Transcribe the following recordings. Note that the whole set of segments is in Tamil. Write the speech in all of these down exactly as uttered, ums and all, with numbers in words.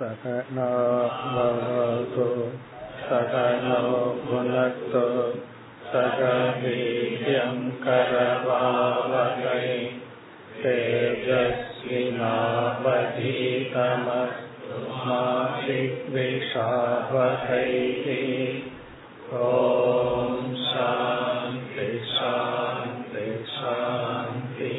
சகனோ சகனோ குணக்தோ சகவீர்யம் கரவாவகை தேஜஸ்வினாவதீதமஸ்து மா வித்விஷாவகை. ஓம் சாந்தி சாந்தி சாந்தி.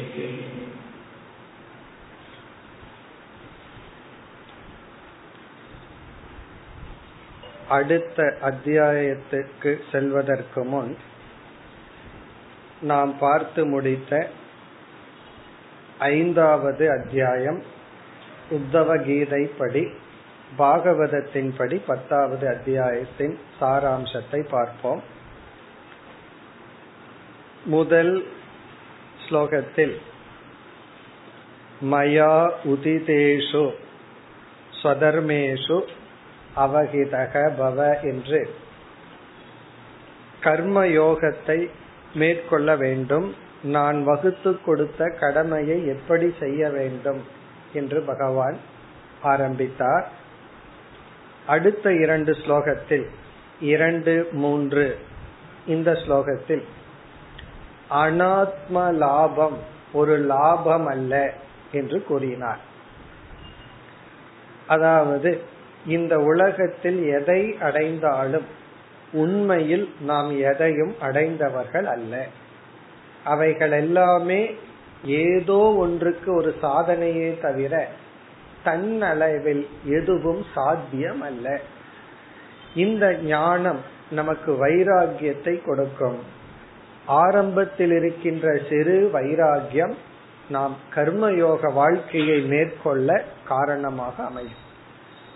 அடுத்த அத்தியாயத்திற்கு செல்வதற்கு முன் நாம் பார்த்து முடித்த ஐந்தாவது அத்தியாயம் உத்தவ கீதை படி பாகவதத்தின் படி பத்தாவது அத்தியாயத்தின் சாராம்சத்தை பார்ப்போம். முதல் ஸ்லோகத்தில் மயா உதிதேஷு ஸ்வதர்மேஷு அவகிதக பவ என்று கர்மயோகத்தை மேற்கொள்ள வேண்டும், நான் வகுத்து கொடுத்த கடமையை எப்படி செய்ய வேண்டும் என்று பகவான் ஆரம்பித்தார். அடுத்த இரண்டு ஸ்லோகத்தில் இரண்டு மூன்று இந்த ஸ்லோகத்தில் அனாத்ம லாபம் ஒரு லாபம் அல்ல என்று கூறினார். அதாவது இந்த உலகத்தில் எதை அடைந்தாலும் உண்மையில் நாம் எதையும் அடைந்தவர்கள் அல்ல, அவைகள் எல்லாமே ஏதோ ஒன்றுக்கு ஒரு சாதனையே தவிர தன்னளவில் எதுவும் சாத்தியம் அல்ல. இந்த ஞானம் நமக்கு வைராகியத்தை கொடுக்கும். ஆரம்பத்தில் இருக்கின்ற சிறு வைராகியம் நாம் கர்மயோக வாழ்க்கையை மேற்கொள்ள காரணமாக அமையும்.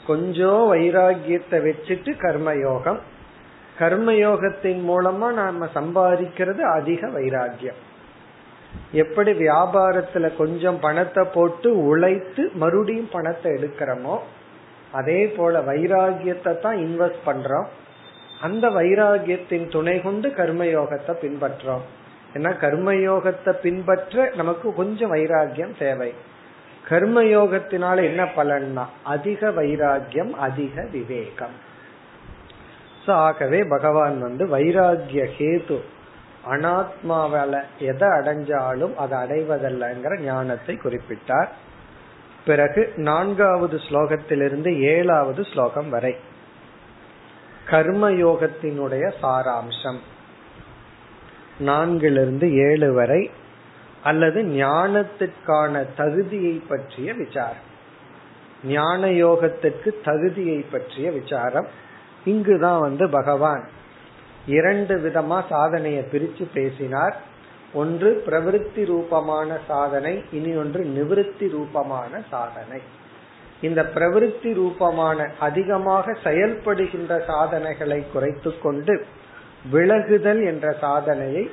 கொஞ்சம் வைராகியத்தை வச்சுட்டு கர்மயோகம், கர்மயோகத்தின் மூலமா நாம சம்பாதிக்கிறது அதிக வைராகியம். எப்படி வியாபாரத்துல கொஞ்சம் பணத்தை போட்டு உழைத்து மறுபடியும் பணத்தை எடுக்கிறோமோ அதே போல வைராகியத்தை தான் இன்வெஸ்ட் பண்றோம். அந்த வைராகியத்தின் துணை கொண்டு கர்மயோகத்தை பின்பற்றோம். ஏன்னா கர்மயோகத்தை பின்பற்ற நமக்கு கொஞ்சம் வைராகியம் தேவை. கர்மயோகத்தினால என்ன பலன்னா அதிக வைராகியம், அதிக விவேகம். ஆகவே பகவான் வந்து வைராகிய கேது அனாத்மாவால எதை அடைஞ்சாலும் அதை அடைவதல்லங்கிற ஞானத்தை குறிப்பிட்டார். பிறகு நான்காவது ஸ்லோகத்திலிருந்து ஏழாவது ஸ்லோகம் வரை கர்மயோகத்தினுடைய சாராம்சம், நான்கிலிருந்து ஏழு வரை அல்லது ஞானத்திற்கான தகுதியை பற்றிய விசாரம், ஞான யோகத்திற்கு தகுதியை பற்றிய விசாரம். இங்குதான் வந்து பகவான் இரண்டு விதமா சாதனையை பிரித்து பேசினார். ஒன்று பிரவிற்த்தி ரூபமான சாதனை, இனி ஒன்று நிவிருத்தி ரூபமான சாதனை. இந்த பிரவிற்த்தி ரூபமான அதிகமாக செயல்படுகின்ற சாதனைகளை குறைத்து கொண்டு விலகுதல் என்ற சாதனையை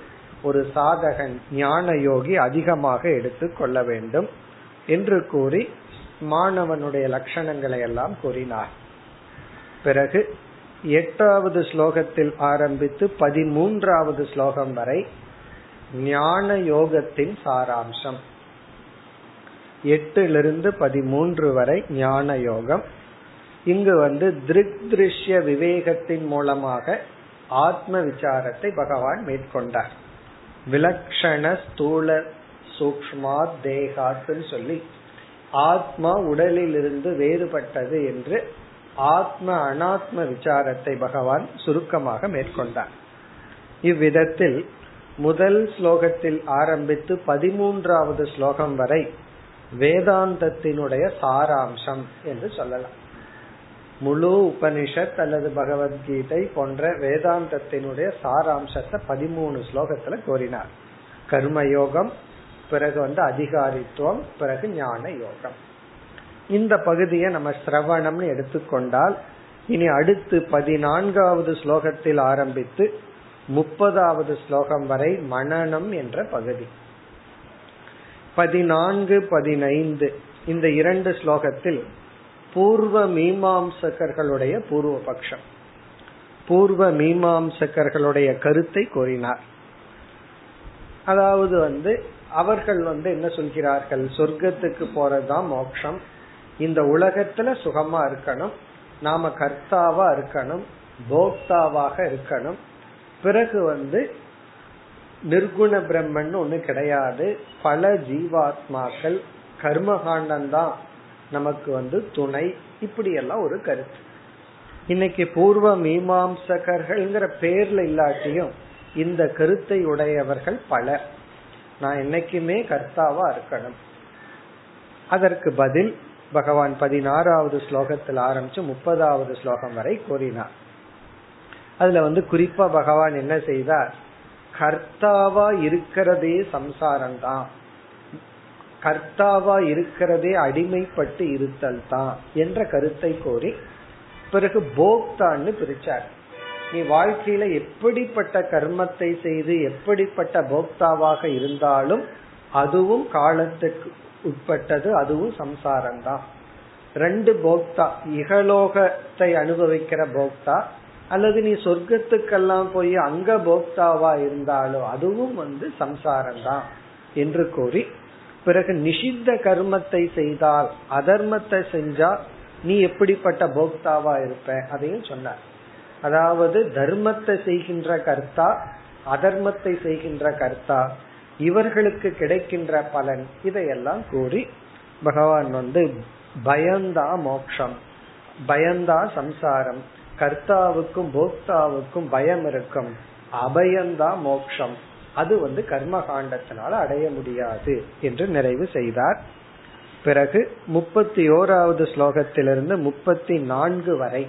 ஒரு சாதகன் ஞான யோகி அதிகமாக எடுத்து கொள்ள வேண்டும் என்று கூறி மாணவனுடைய லட்சணங்களை எல்லாம் கூறினார். பிறகு எட்டாவது ஸ்லோகத்தில் ஆரம்பித்து பதிமூன்றாவது ஸ்லோகம் வரை ஞான யோகத்தின் சாராம்சம், எட்டிலிருந்து பதிமூன்று வரை ஞான யோகம். இங்கு வந்து திருக் திருஷ்ய விவேகத்தின் மூலமாக ஆத்ம விசாரத்தை பகவான் மேற்கொண்டார். விலக்ஷண ஸ்தூல சூக்ஷ்மா தேகாத்துன்னு சொல்லி ஆத்மா உடலில் இருந்து வேறுபட்டது என்று ஆத்ம அனாத்ம விசாரத்தை பகவான் சுருக்கமாக மேற்கொண்டார். இவ்விதத்தில் முதல் ஸ்லோகத்தில் ஆரம்பித்து பதிமூன்றாவது ஸ்லோகம் வரை வேதாந்தத்தினுடைய சாராம்சம் என்று சொல்லலாம். முழு உபனிஷத் அல்லது பகவத்கீதை போன்ற வேதாந்தத்தினுடைய சாராம்சத்தை பதிமூணு ஸ்லோகத்துல கோரினார். கர்மயோகம், பிறகு வந்து அதிகாரித்துவம், பிறகு ஞான யோகம். இந்த பகுதியை நம்ம சிரவணம்னு எடுத்துக்கொண்டால் இனி அடுத்து பதினான்காவது ஸ்லோகத்தில் ஆரம்பித்து முப்பதாவது ஸ்லோகம் வரை மனனம் என்ற பகுதி. பதினான்கு பதினைந்து இந்த இரண்டு ஸ்லோகத்தில் பூர்வ மீமாம்சகர்களுடைய பூர்வ பட்சம், பூர்வ மீமாம்சகர்களுடைய கருத்தை கூறினார். அதாவது வந்து அவர்கள் வந்து என்ன சொல்கிறார்கள், சொர்க்கத்துக்கு போறதுதான் மோட்சம், இந்த உலகத்துல சுகமா இருக்கணும், நாம கர்த்தாவா இருக்கணும், போக்தாவாக இருக்கணும். பிறகு வந்து நிர்குண பிரம்மன் ஒண்ணு கிடையாது, பல ஜீவாத்மாக்கள், கர்மகாண்டம்தான் நமக்கு வந்து துணை. இப்படி எல்லாம் ஒரு கருத்து. இன்னைக்கு பூர்வ மீமாம்சகர்கள்ங்கிற பேர்ல இல்லாட்டியும் இந்த கருத்தை உடையவர்கள் பலர். நான் என்னைக்குமே கர்த்தாவா இருக்கணும். அதற்கு பதில் பகவான் பதினாறாவது ஸ்லோகத்தில் ஆரம்பிச்சு முப்பதாவது ஸ்லோகம் வரை கூறினார். அதுல வந்து குறிப்பா பகவான் என்ன செய்தார், கர்த்தாவா இருக்கிறதே சம்சாரம் தான், கர்த்தாவா இருக்கிறதே அடிமைப்பட்டு இருத்தல் தான் என்ற கருத்தை கோரி பிறகு போக்தான்னு பிரிச்சார். நீ வாழ்க்கையில எப்படிப்பட்ட கர்மத்தை செய்து எப்படிப்பட்ட போக்தாவாக இருந்தாலும் அதுவும் காலத்துக்கு உட்பட்டது, அதுவும் சம்சாரம்தான். ரெண்டு போக்தா, இகலோகத்தை அனுபவிக்கிற போக்தா அல்லது நீ சொர்க்கத்துக்கெல்லாம் போய் அங்க போக்தாவா இருந்தாலும் அதுவும் வந்து சம்சாரம்தான் என்று கூறி பிறகு நிஷித்த கர்மத்தை செய்தால், அதர்மத்தை செஞ்சா நீ எப்படிப்பட்ட போக்தாவா இருப்ப அதையும் சொன்னார். அதாவது தர்மத்தை செய்கின்ற கர்த்தா, அதர்மத்தை செய்கின்ற கர்த்தா, இவர்களுக்கு கிடைக்கின்ற பலன், இதையெல்லாம் கூறி பகவான் வந்து பயந்தா மோட்சம், பயந்தா சம்சாரம், கர்த்தாவுக்கும் போக்தாவுக்கும் பயம் இருக்கும், அபயந்தா மோட்சம், அது வந்து கர்மகாண்டத்தினால அடைய முடியாது என்று நிறைவு செய்தார். பிறகு முப்பத்தி ஓராவது ஸ்லோகத்திலிருந்து முப்பத்தி நான்கு வரை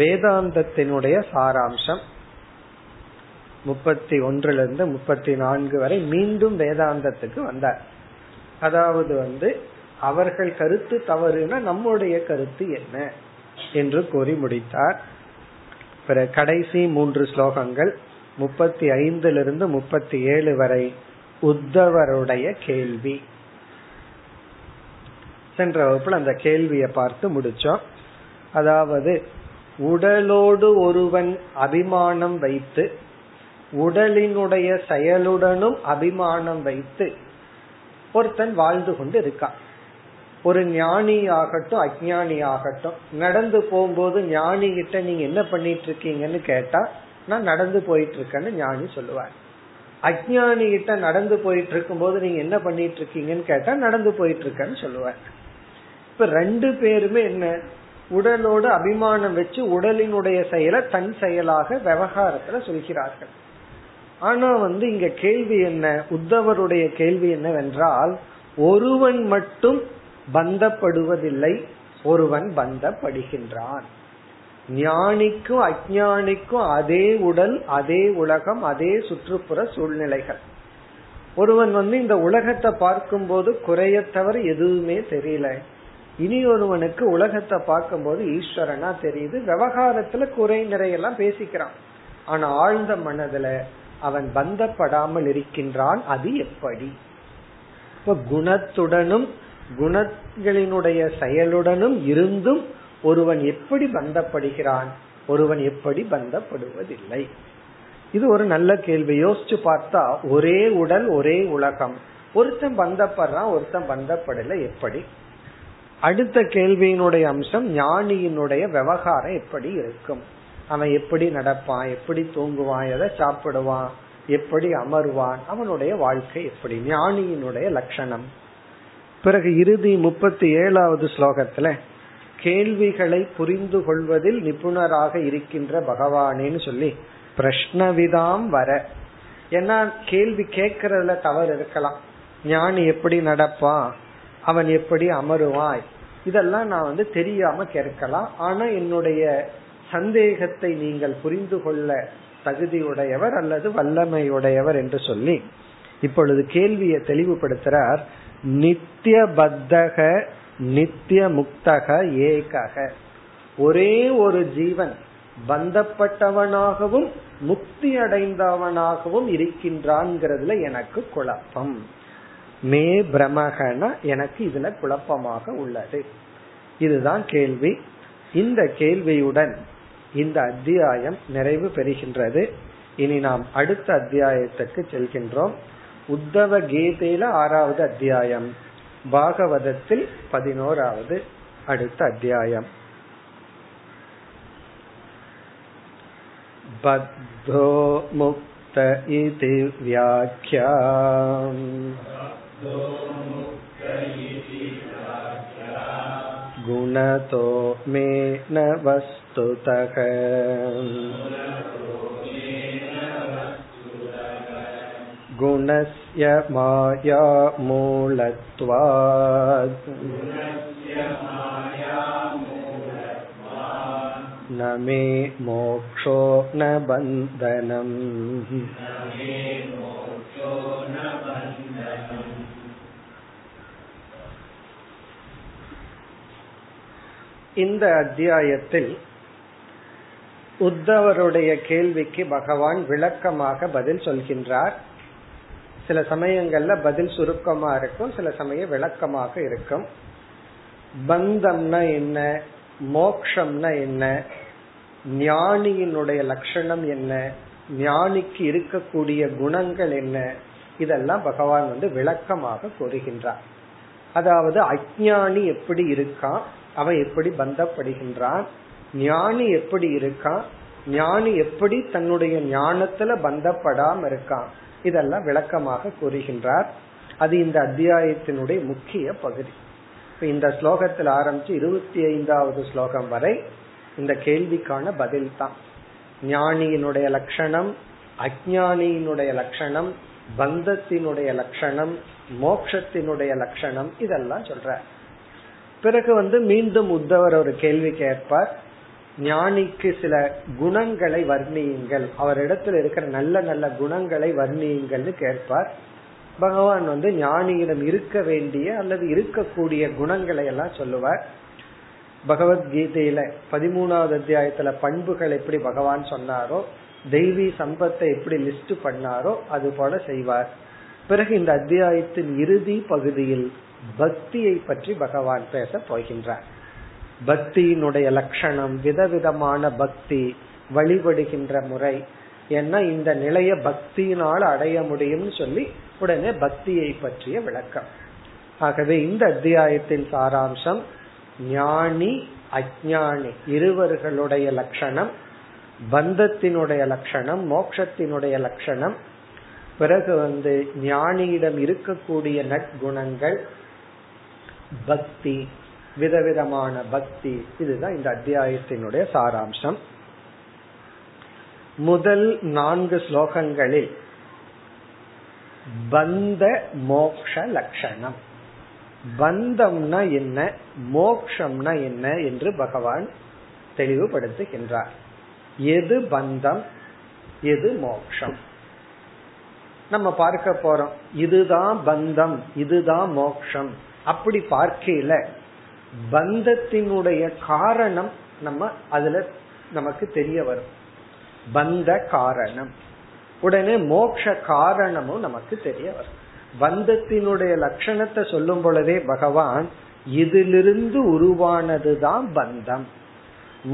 வேதாந்தத்தினுடைய சாராம்சம், முப்பத்தி ஒன்றிலிருந்து முப்பத்தி நான்கு வரை மீண்டும் வேதாந்தத்துக்கு வந்தார். அதாவது வந்து அவர்கள் கருத்து தவறுனா நம்முடைய கருத்து என்ன என்று கூறி முடித்தார். பிறகு கடைசி மூன்று ஸ்லோகங்கள் முப்பத்தி ஐந்திலிருந்து முப்பத்தி ஏழு வரை உத்தவருடைய கேள்வி. சென்ற வகுப்புல அந்த கேள்வியை பார்த்து முடிச்சோம். அதாவது உடலோடு ஒருவன் அபிமானம் வைத்து, உடலினுடைய செயலுடனும் அபிமானம் வைத்து ஒருத்தன் வாழ்ந்து கொண்டு இருக்கான். ஒரு ஞானியாகட்டும் அஞ்ஞானியாகட்டும், நடந்து போகும்போது ஞானி கிட்ட நீங்க என்ன பண்ணிட்டு இருக்கீங்கன்னு கேட்டா நான் நடந்து போயிட்டு இருக்கேன்னு ஞானி சொல்லுவார். அஞ்ஞானி கிட்ட நடந்து போயிட்டு இருக்கும் போது நீங்க என்ன பண்ணிட்டு இருக்கீங்கன்னு கேட்டா நடந்து போயிட்டு இருக்கேன்னு சொல்லுவார். இப்ப ரெண்டு பேருமே என்ன, உடலோட அபிமானம் வச்சு உடலினுடைய செயலை தன் செயலாக விவகாரத்துல சொல்கிறார்கள். ஆனா வந்து இங்க கேள்வி என்ன, உத்தவருடைய கேள்வி என்னவென்றால், ஒருவன் மட்டும் பந்தப்படுவதில்லை, ஒருவன் பந்தப்படுகின்றான். ஞானிக்கும் அஞ்ஞானிக்கும் அதே உடல், அதே உலகம், அதே சுற்றுப்புற சூழ்நிலைகள். ஒருவன் வந்து இந்த உலகத்தை பார்க்கும் போது குறைய தவிர எதுவுமே தெரியல, இனி ஒருவனுக்கு உலகத்தை பார்க்கும் போது ஈஸ்வரனா தெரியுது. விவகாரத்துல குறை நிறையெல்லாம் பேசிக்கிறான், ஆனா ஆழ்ந்த மனதுல அவன் பந்தப்படாமல் இருக்கின்றான். அது எப்படி? இப்ப குணத்துடனும் குணங்களினுடைய செயலுடனும் இருந்தும் ஒருவன் எப்படி பந்தப்படுகிறான், ஒருவன் எப்படி பந்தப்படுவதில்லை? இது ஒரு நல்ல கேள்வி. யோசிச்சு பார்த்தா ஒரே உடல், ஒரே உலகம், ஒருத்தன் பந்தப்படுறான் ஒருத்தன் பந்தப்படல, எப்படி? அடுத்த கேள்வியினுடைய அம்சம் ஞானியினுடைய விவகாரம் எப்படி இருக்கும், அவன் எப்படி நடப்பான், எப்படி தூங்குவான், எதை சாப்பிடுவான், எப்படி அமர்வான், அவனுடைய வாழ்க்கை எப்படி, ஞானியினுடைய லட்சணம். பிறகு இறுதி முப்பத்தி ஏழாவது ஸ்லோகத்துல கேள்விகளை புரிந்து கொள்வதில் நிபுணராக இருக்கின்ற பகவானேன்னு சொல்லி பிரஷ்னவிதாம் வர, ஏன்னா கேள்வி கேட்கறதுல தவறு இருக்கலாம். ஞானி எப்படி நடப்பான், அவன் எப்படி அமருவாய், இதெல்லாம் நான் வந்து தெரியாம கேட்கலாம், ஆனா என்னுடைய சந்தேகத்தை நீங்கள் புரிந்து கொள்ள தகுதியுடையவர் அல்லது வல்லமையுடையவர் என்று சொல்லி இப்பொழுது கேள்வியை தெளிவுபடுத்துறார். நித்திய பத்தக நித்திய முக்தக ஏகக, ஒரே ஒரு ஜீவன் பந்தப்பட்டவனாகவும் முக்தி அடைந்தவனாகவும் இருக்கின்றான். எனக்கு குழப்பம், மே பிரமகன, எனக்கு இதுல குழப்பமாக உள்ளது. இதுதான் கேள்வி. இந்த கேள்வியுடன் இந்த அத்தியாயம் நிறைவு பெறுகின்றது. இனி நாம் அடுத்த அத்தியாயத்துக்கு செல்கின்றோம். உத்தவ கீதையில ஆறாவது அத்தியாயம், பாகவதத்தில் பதினோராவது அடுத்த அத்தியாயம். பத்தோ முக்த இதி வியாக்யாம் குணதோ மேன வஸ்துதக குணஸ்ய மாயா மூலத்வாத் நமே மோக்ஷோ ந பந்தனம். இந்த அத்தியாயத்தில் உத்தவருடைய கேள்விக்கு பகவான் விளக்கமாக பதில் சொல்கின்றார். சில சமயங்கள்ல பதில் சுருக்கமா இருக்கும், சில சமயம் விளக்கமாக இருக்கும். பந்தம்னா என்ன, மோக்ஷம்னா என்ன, ஞானியினுடைய லட்சணம் என்ன, ஞானிக்கு இருக்கக்கூடிய குணங்கள் என்ன, இதெல்லாம் பகவான் வந்து விளக்கமாக கூறுகின்றார். அதாவது அஞ்ஞானி எப்படி இருக்கான், அவன் எப்படி பந்தப்படுகின்றான், ஞானி எப்படி இருக்கான், ஞானி எப்படி தன்னுடைய ஞானத்துல பந்தப்படாம இருக்கான், இதெல்லாம் விளக்கமாக கூறுகின்றார். அது இந்த அத்தியாயத்தினுடைய முக்கிய பகுதி. இந்த ஸ்லோகத்தில் ஆரம்பிச்சு இருபத்தி ஐந்தாவது ஸ்லோகம் வரை இந்த கேள்விக்கான பதில் தான். ஞானியினுடைய லட்சணம், அஞ்ஞானியினுடைய லட்சணம், பந்தத்தினுடைய லட்சணம், மோட்சத்தினுடைய லட்சணம், இதெல்லாம் சொல்ற. பிறகு வந்து மீண்டும் உத்தவர் ஒரு கேள்வி கேட்பார். ஞானிக்கு சில குணங்களை வர்ணியுங்கள், அவரிடத்துல இருக்கிற நல்ல நல்ல குணங்களை வர்ணியுங்கள்னு கேட்பார். பகவான் வந்து ஞானியிடம் இருக்க வேண்டிய அல்லது இருக்கக்கூடிய குணங்களை எல்லாம் சொல்லுவார். பகவத்கீதையில பதிமூணாவது அத்தியாயத்துல பண்புகள் எப்படி பகவான் சொன்னாரோ, தெய்வீ சம்பத்தை எப்படி லிஸ்ட் பண்ணாரோ அது போல செய்வார். பிறகு இந்த அத்தியாயத்தின் இறுதி பகுதியில் பக்தியை பற்றி பகவான் பேச போகின்றார். பக்தியினுடைய லட்சணம், விதவிதமான பக்தி, வழிபடுகின்ற முறை என்ன, இந்த நிலைய பக்தியினால் அடைய முடியும்னு சொல்லி உடனே பக்தியை பற்றிய விளக்கம். ஆகவே இந்த அத்தியாயத்தின் சாராம்சம் ஞானி அஞ்ஞானி இருவர்களுடைய லட்சணம், பந்தத்தினுடைய லட்சணம், மோட்சத்தினுடைய லட்சணம், பிறகு வந்து ஞானியிடம் இருக்கக்கூடிய நற்குணங்கள், பக்தி, விதவிதமான பக்தி, இதுதான் இந்த அத்தியாயத்தினுடைய சாராம்சம். முதல் நான்கு ஸ்லோகங்களில் பந்த மோக்ஷ லட்சணம், பந்தம்னா என்ன மோக்ஷம்னா என்ன என்று பகவான் தெளிவுபடுத்துகின்றார். எது பந்தம் எது மோக்ஷம் நம்ம பார்க்க போறோம். இதுதான் பந்தம் இதுதான் மோக்ஷம் அப்படி பார்க்கல, பந்தத்தினுடைய காரணம் நம்ம அதுல நமக்கு தெரிய வரும், பந்த காரணம். உடனே மோட்ச காரணமும் நமக்கு தெரிய வரும். பந்தத்தினுடைய லட்சணத்தை சொல்லும் பொழுதே பகவான் இதிலிருந்து உருவானதுதான் பந்தம்,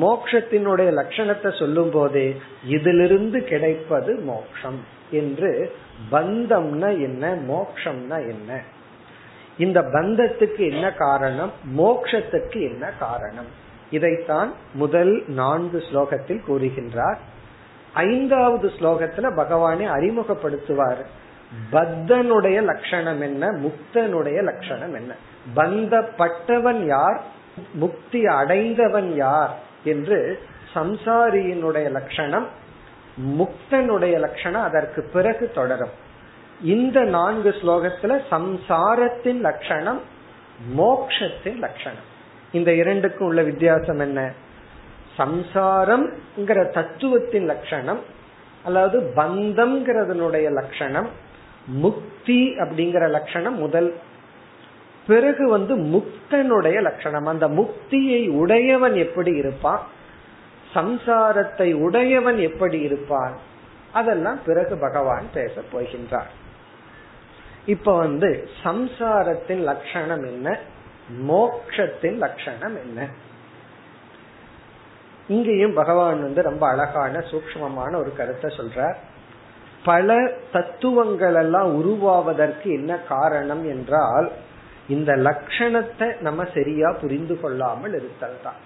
மோட்சத்தினுடைய லட்சணத்தை சொல்லும் போதே இதிலிருந்து கிடைப்பது மோட்சம் என்று பந்தம்னா என்ன மோட்சம்னா என்ன, இந்த பந்தத்துக்கு என்ன காரணம், மோட்சத்துக்கு என்ன காரணம், இதைத்தான் முதல் நான்கு ஸ்லோகத்தில் கூறுகின்றார். ஐந்தாவது ஸ்லோகத்துல பகவானை அறிமுகப்படுத்துவார். பத்தனுடைய லட்சணம் என்ன, முக்தனுடைய லட்சணம் என்ன, பந்தப்பட்டவன் யார், முக்தி அடைந்தவன் யார் என்று சம்சாரியினுடைய லட்சணம், முக்தனுடைய லட்சணம் அதற்கு பிறகு தொடரும். இந்த நான்கு ஸ்லோகத்துல சம்சாரத்தின் லட்சணம் மோட்சத்தின் லட்சணம், இந்த இரண்டுக்கும் உள்ள வித்தியாசம் என்ன, சம்சாரம் தத்துவத்தின் லட்சணம் அல்லது பந்தம் லட்சணம், முக்தி அப்படிங்கிற லட்சணம் முதல், பிறகு வந்து முக்தனுடைய லட்சணம், அந்த முக்தியை உடையவன் எப்படி இருப்பான், சம்சாரத்தை உடையவன் எப்படி இருப்பான், அதெல்லாம் பிறகு பகவான் பேச போகின்றார். இப்ப வந்து சம்சாரத்தின் லட்சணம் என்ன, மோட்சத்தின் லட்சணம் என்ன. இங்கேயும் பகவான் வந்து ரொம்ப அழகான சூக்ஷ்மமான ஒரு கருத்தை சொல்றார். பல தத்துவங்கள் எல்லாம் உருவாவதற்கு என்ன காரணம் என்றால் இந்த லட்சணத்தை நம்ம சரியா புரிந்து கொள்ளாமல் இருத்தல் தான்.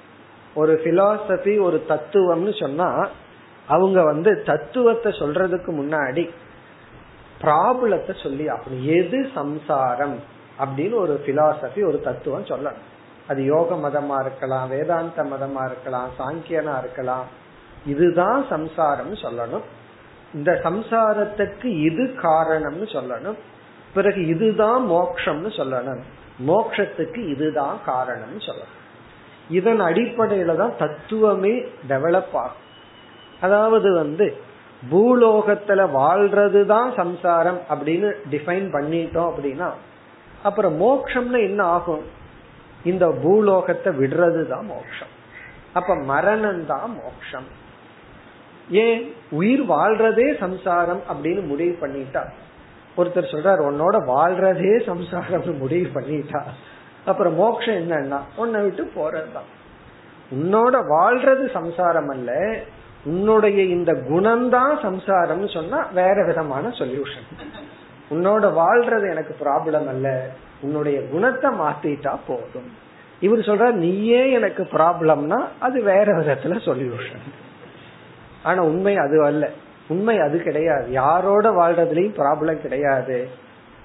ஒரு பிலாசபி ஒரு தத்துவம்னு சொன்னா அவங்க வந்து தத்துவத்தை சொல்றதுக்கு முன்னாடி ப்ராப்ளத்தை சொல்லி ஆகணும். எது சம்சாரம் அப்படின்னு ஒரு பிலாசபி ஒரு தத்துவம் சொல்லணும். அது யோக மதமா இருக்கலாம், வேதாந்த மதமா இருக்கலாம், சாங்கியனா இருக்கலாம். இதுதான் சம்சாரம்னு சொல்லணும். இந்த சம்சாரத்துக்கு இது காரணம்னு சொல்லணும். பிறகு இதுதான் மோட்சம்னு சொல்லணும், மோட்சத்துக்கு இதுதான் காரணம்னு சொல்லணும். இதன் அடிப்படையில தான் தத்துவமே டெவலப் ஆகும். அதாவது வந்து பூலோகத்துல வாழ்றது தான் சம்சாரம் அப்படின்னு டிஃபைன் பண்ணிட்டோம் அப்படின்னா அப்புறம் மோட்சம்னு என்ன ஆகும்? இந்த பூலோகத்தை விடுறது தான் மோட்சம். அப்ப மரணம் தான் மோட்சம். ஏன் உயிர் வாழ்றதே சம்சாரம் அப்படின்னு முடிவு பண்ணிட்டா, ஒருத்தர் சொல்றாரு உன்னோட வாழ்றதே சம்சாரம்னு முடிவு பண்ணிட்டா அப்புறம் மோட்சம் என்னன்னா உன்னை விட்டு போறதுதான். உன்னோட வாழ்றது சம்சாரம் அல்ல, உன்னுடைய இந்த குணம்தான் சம்சாரம்னு சொன்னா வேற விதமான சொல்யூஷன். உன்னோட வாழ்றது எனக்கு ப்ராப்ளம் அல்ல, உன்னுடைய குணத்தை மாத்திட்டா போதும். இவர் சொல்ற நீயே எனக்கு ப்ராப்ளம்னா அது வேற விதத்துல சொல்யூஷன். ஆனா உண்மை அது அல்ல, உண்மை அது கிடையாது. யாரோட வாழ்றதுலயும் ப்ராப்ளம் கிடையாது.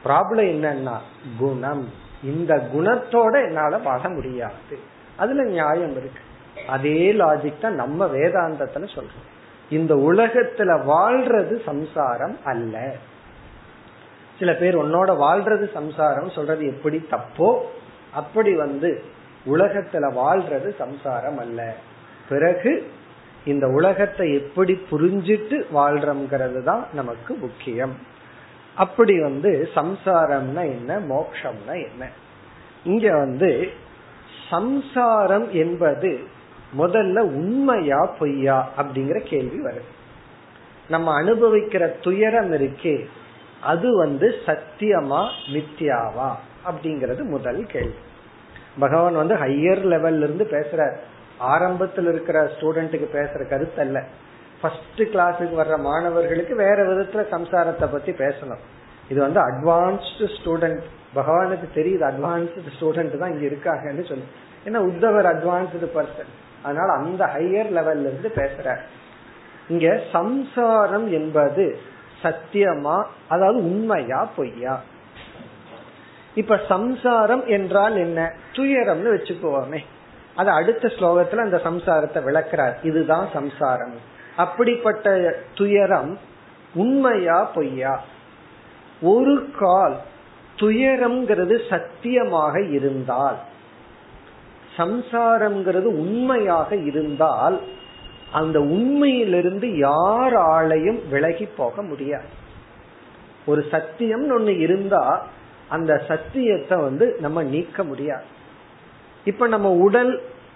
ப்ராப்ளம் என்னன்னா குணம். இந்த குணத்தோட என்னால வாழ முடியாது, அதுல நியாயம் இருக்கு. அதே லாஜிக் தான் நம்ம வேதாந்தத்துல சொல்றோம். இந்த உலகத்துல வாழ்றது சம்சாரம் அல்ல. சில பேர் உன்னோட வாழ்றது சம்சாரம் சொல்றது எப்படி தப்போ அப்படி வந்து உலகத்துல வாழ்றது சம்சாரம் அல்ல. பிறகு இந்த உலகத்தை எப்படி புரிஞ்சிட்டு வாழ்றோம்ங்கிறது தான் நமக்கு முக்கியம். அப்படி வந்து சம்சாரம்னா என்ன, மோட்சம்னா என்ன? இங்க வந்து சம்சாரம் என்பது முதல்ல உண்மையா பொய்யா அப்படிங்கிற கேள்வி வருது. நம்ம அனுபவிக்கிற துயரம் இருக்கே அது வந்து சத்தியமா மித்தியாவா அப்படிங்கறது முதல் கேள்வி. பகவான் வந்து ஹையர் லெவல்ல இருந்து பேசுற, ஆரம்பத்தில் இருக்கிற ஸ்டூடெண்ட்டுக்கு பேசுற கருத்து அல்ல. ஃபர்ஸ்ட் கிளாஸுக்கு வர்ற மாணவர்களுக்கு வேற விதத்துல சம்சாரத்தை பத்தி பேசணும். இது வந்து அட்வான்ஸ்டு ஸ்டூடெண்ட், பகவானுக்கு தெரியுது அட்வான்ஸ்டு ஸ்டூடெண்ட் தான் இங்க இருக்காங்கன்னு சொல்லி. ஏன்னா உத்தவர் அட்வான்ஸ்டு பர்சன், அதனால அந்த ஹையர் லெவல்ல இருந்து பேசுற. இங்க சம்சாரம் என்பது சத்தியமா, அதாவது உண்மையா பொய்யா? இப்ப சம்சாரம் என்றால் என்ன? துயரம்னு வச்சுக்கோமே. அது அடுத்த ஸ்லோகத்துல அந்த சம்சாரத்தை விளக்குறார், இதுதான் சம்சாரம். அப்படிப்பட்ட துயரம் உண்மையா பொய்யா? ஒரு கால் துயரம்ங்கிறது சத்தியமாக இருந்தால், சம்சாரம்ங்கிறது உண்மையாக இருந்தால், அந்த உண்மையிலிருந்து யாராலையும் விலகி போக முடியாது. ஒரு சத்தியம் ஒண்ணு இருந்தா அந்த சத்தியத்தை வந்து நம்ம நீக்க முடியாது. இப்ப நம்ம உடல்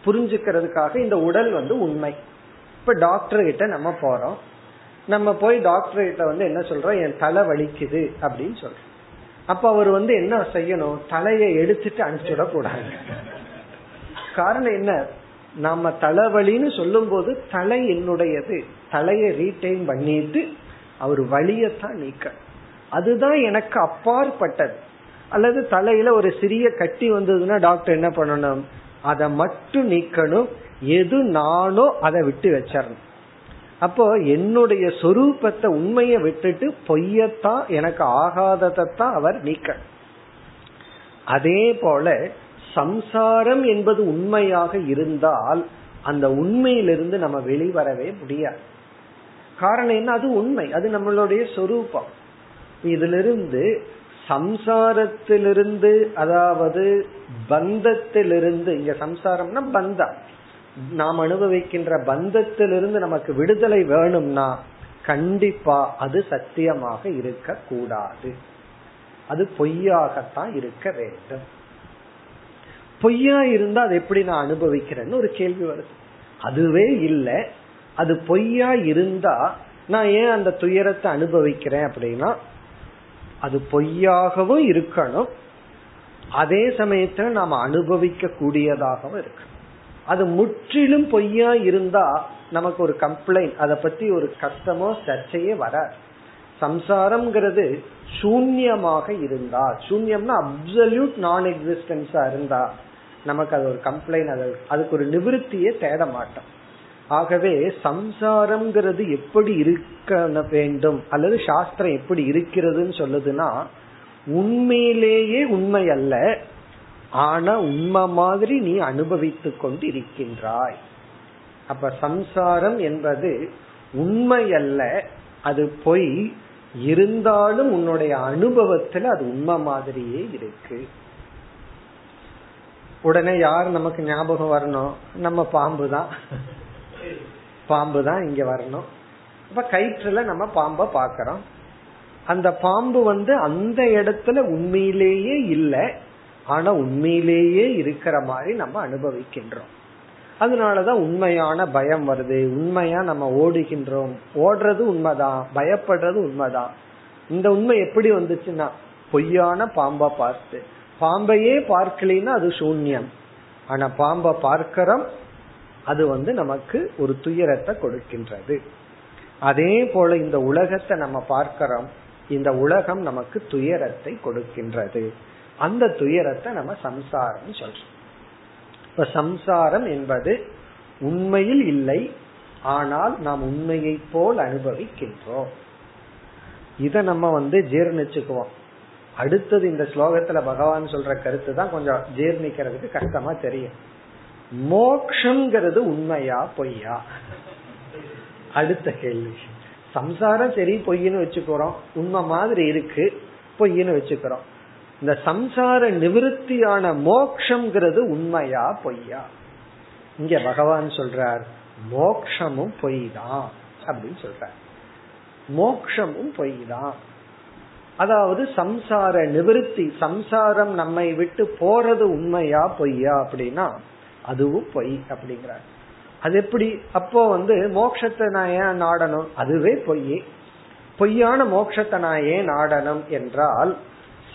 புரிஞ்சுக்கிறதுக்காக இந்த உடல் வந்து உண்மை. இப்ப டாக்டர் கிட்ட நம்ம போறோம், நம்ம போய் டாக்டர் கிட்ட வந்து என்ன சொல்றோம், என் தலை வலிக்குது அப்படின்னு சொல்றோம். அப்ப அவர் வந்து என்ன செய்யணும், தலையை எடுத்துட்டு அனுப்பிச்சுட கூடாது. காரணம் என்ன, நாம தலைவலின்னு சொல்லும் போது தலை என்னுடையது, தலையை ரீடைன் பண்ணிட்டு அவர் வலியத்தான் நீக்க, அதுதான் எனக்கு அப்பாற்பட்டது. அல்லது தலையில ஒரு சிறிய கட்டி வந்ததுன்னா டாக்டர் என்ன பண்ணணும், அதை மட்டும் நீக்கணும், எது நானோ அதை விட்டு வச்சிடணும். அப்போ என்னுடைய சொரூபத்தை உண்மையை விட்டுட்டு பொய்யத்தான், எனக்கு ஆகாததான் அவர் நீக்க. அதே போல சம்சாரம் என்பது உண்மையாக இருந்தால் அந்த உண்மையிலிருந்து நம்ம வெளிவரவே முடியாது. காரணம் என்ன, அது உண்மை, அது நம்மளுடைய சொரூபம். இதிலிருந்து சம்சாரத்திலிருந்து, அதாவது பந்தத்திலிருந்து, இங்க சம்சாரம்னா பந்தம், நாம் அனுபவிக்கின்ற பந்தத்திலிருந்து நமக்கு விடுதலை வேணும்னா கண்டிப்பா அது சத்தியமாக இருக்க கூடாது, அது பொய்யாகத்தான் இருக்க வேண்டும். பொய்யா இருந்தா அது எப்படி நான் அனுபவிக்கிறேன்னு ஒரு கேள்வி வருது. அதுவே இல்லை, அது பொய்யா இருந்தா நான் ஏன் அந்த துயரத்தை அனுபவிக்கிறேன் அப்படின்னா அது பொய்யாகவும் இருக்கணும், அதே சமயத்துல நாம அனுபவிக்க கூடியதாகவும் இருக்கணும். அது முற்றிலும் பொய்யா இருந்தா நமக்கு ஒரு கம்ப்ளைண்ட், அதை பத்தி ஒரு கஷ்டமோ சர்ச்சையே வராது. சம்சாரம்ங்கிறது சூன்யமாக இருந்தா, சூன்யம்னா அப்சல்யூட் நான் எக்ஸிஸ்டன்ஸா இருந்தா நமக்கு அது ஒரு கம்ப்ளைண்ட், அது அதுக்கு ஒரு நிவிருத்தியை தேட மாட்டோம். ஆகவே சம்சாரம்ங்கிறது எப்படி இருக்க வேண்டும் அல்லது சாஸ்திரம் எப்படி இருக்கிறதுன்னு சொல்லுதுன்னா, உண்மையிலேயே உண்மை அல்ல, ஆனா உண்மை மாதிரி நீ அனுபவித்து கொண்டு இருக்கின்றாய். அப்ப சம்சாரம் என்பது உண்மை அல்ல, அது பொய், இருந்தாலும் உன்னுடைய அனுபவத்துல அது உண்மை மாதிரியே இருக்கு. உடனே யார் நமக்கு ஞாபகம் வரணும்? நம்ம பாம்பு தான், பாம்பு தான் இங்க வரணும். அப்ப கயிற்றுல நம்ம பாம்ப பாக்கிறோம். அந்த பாம்பு வந்து அந்த இடத்துல உண்மையிலேயே இல்லை, ஆனா உண்மையிலேயே இருக்கிற மாதிரி நம்ம அனுபவிக்கின்றோம். அதனாலதான் உண்மையான பயம் வருது. உண்மையா நம்ம ஓடுகின்றோம், ஓடுறது உண்மைதான், பயப்படுறது உண்மைதான். இந்த உண்மை எப்படி வந்துச்சுன்னா பொய்யான பாம்பா பார்த்து. பாம்பையே பார்க்கலைன்னா அது சூன்யம், ஆனா பாம்பை பார்க்கிறோம், அது வந்து நமக்கு ஒரு துயரத்தை கொடுக்கின்றது. அதே போல இந்த உலகத்தை நம்ம பார்க்கிறோம், இந்த உலகம் நமக்கு துயரத்தை கொடுக்கின்றது. அந்த துயரத்தை நம்ம சம்சாரம் சொல்றோம். இப்ப சம்சாரம் என்பது உண்மையில் இல்லை, ஆனால் நாம் உண்மையை போல் அனுபவிக்கின்றோம். இத நம்ம வந்து ஜீர்ணிச்சுக்குவோம். அடுத்தது இந்த ஸ்லோகத்துல பகவான் சொல்ற கருத்து தான் கொஞ்சம் ஜீர்ணிக்கிறதுக்கு கஷ்டமா தெரியும். மோக்ஷங்கிறது உண்மையா பொய்யா? அடுத்த கேள்வி. சம்சாரம் சரி பொய்ன்னு வச்சுக்கிறோம், உண்மை மாதிரி இருக்கு பொய்ன்னு வச்சுக்கிறோம். இந்த சம்சார நிவிருத்தியான மோக்ஷங்கிறது உண்மையா பொய்யா? இங்க பகவான் சொல்றார் மோக்ஷமும் பொய் தான் அப்படின்னு சொல்றார். மோக்ஷமும் பொய் தான், அதாவது சம்சார நிவிருத்தி, சம்சாரம் நம்மை விட்டு போறது உண்மையா பொய்யா அப்படின்னா அதுவும் பொய் அப்படிங்கிறார். அது எப்படி? அப்போ வந்து மோட்சத்தை நான் ஏன் நாடணும்? அதுவே பொய்யே. பொய்யான மோட்சத்தை நான் ஏன் நாடணும் என்றால்,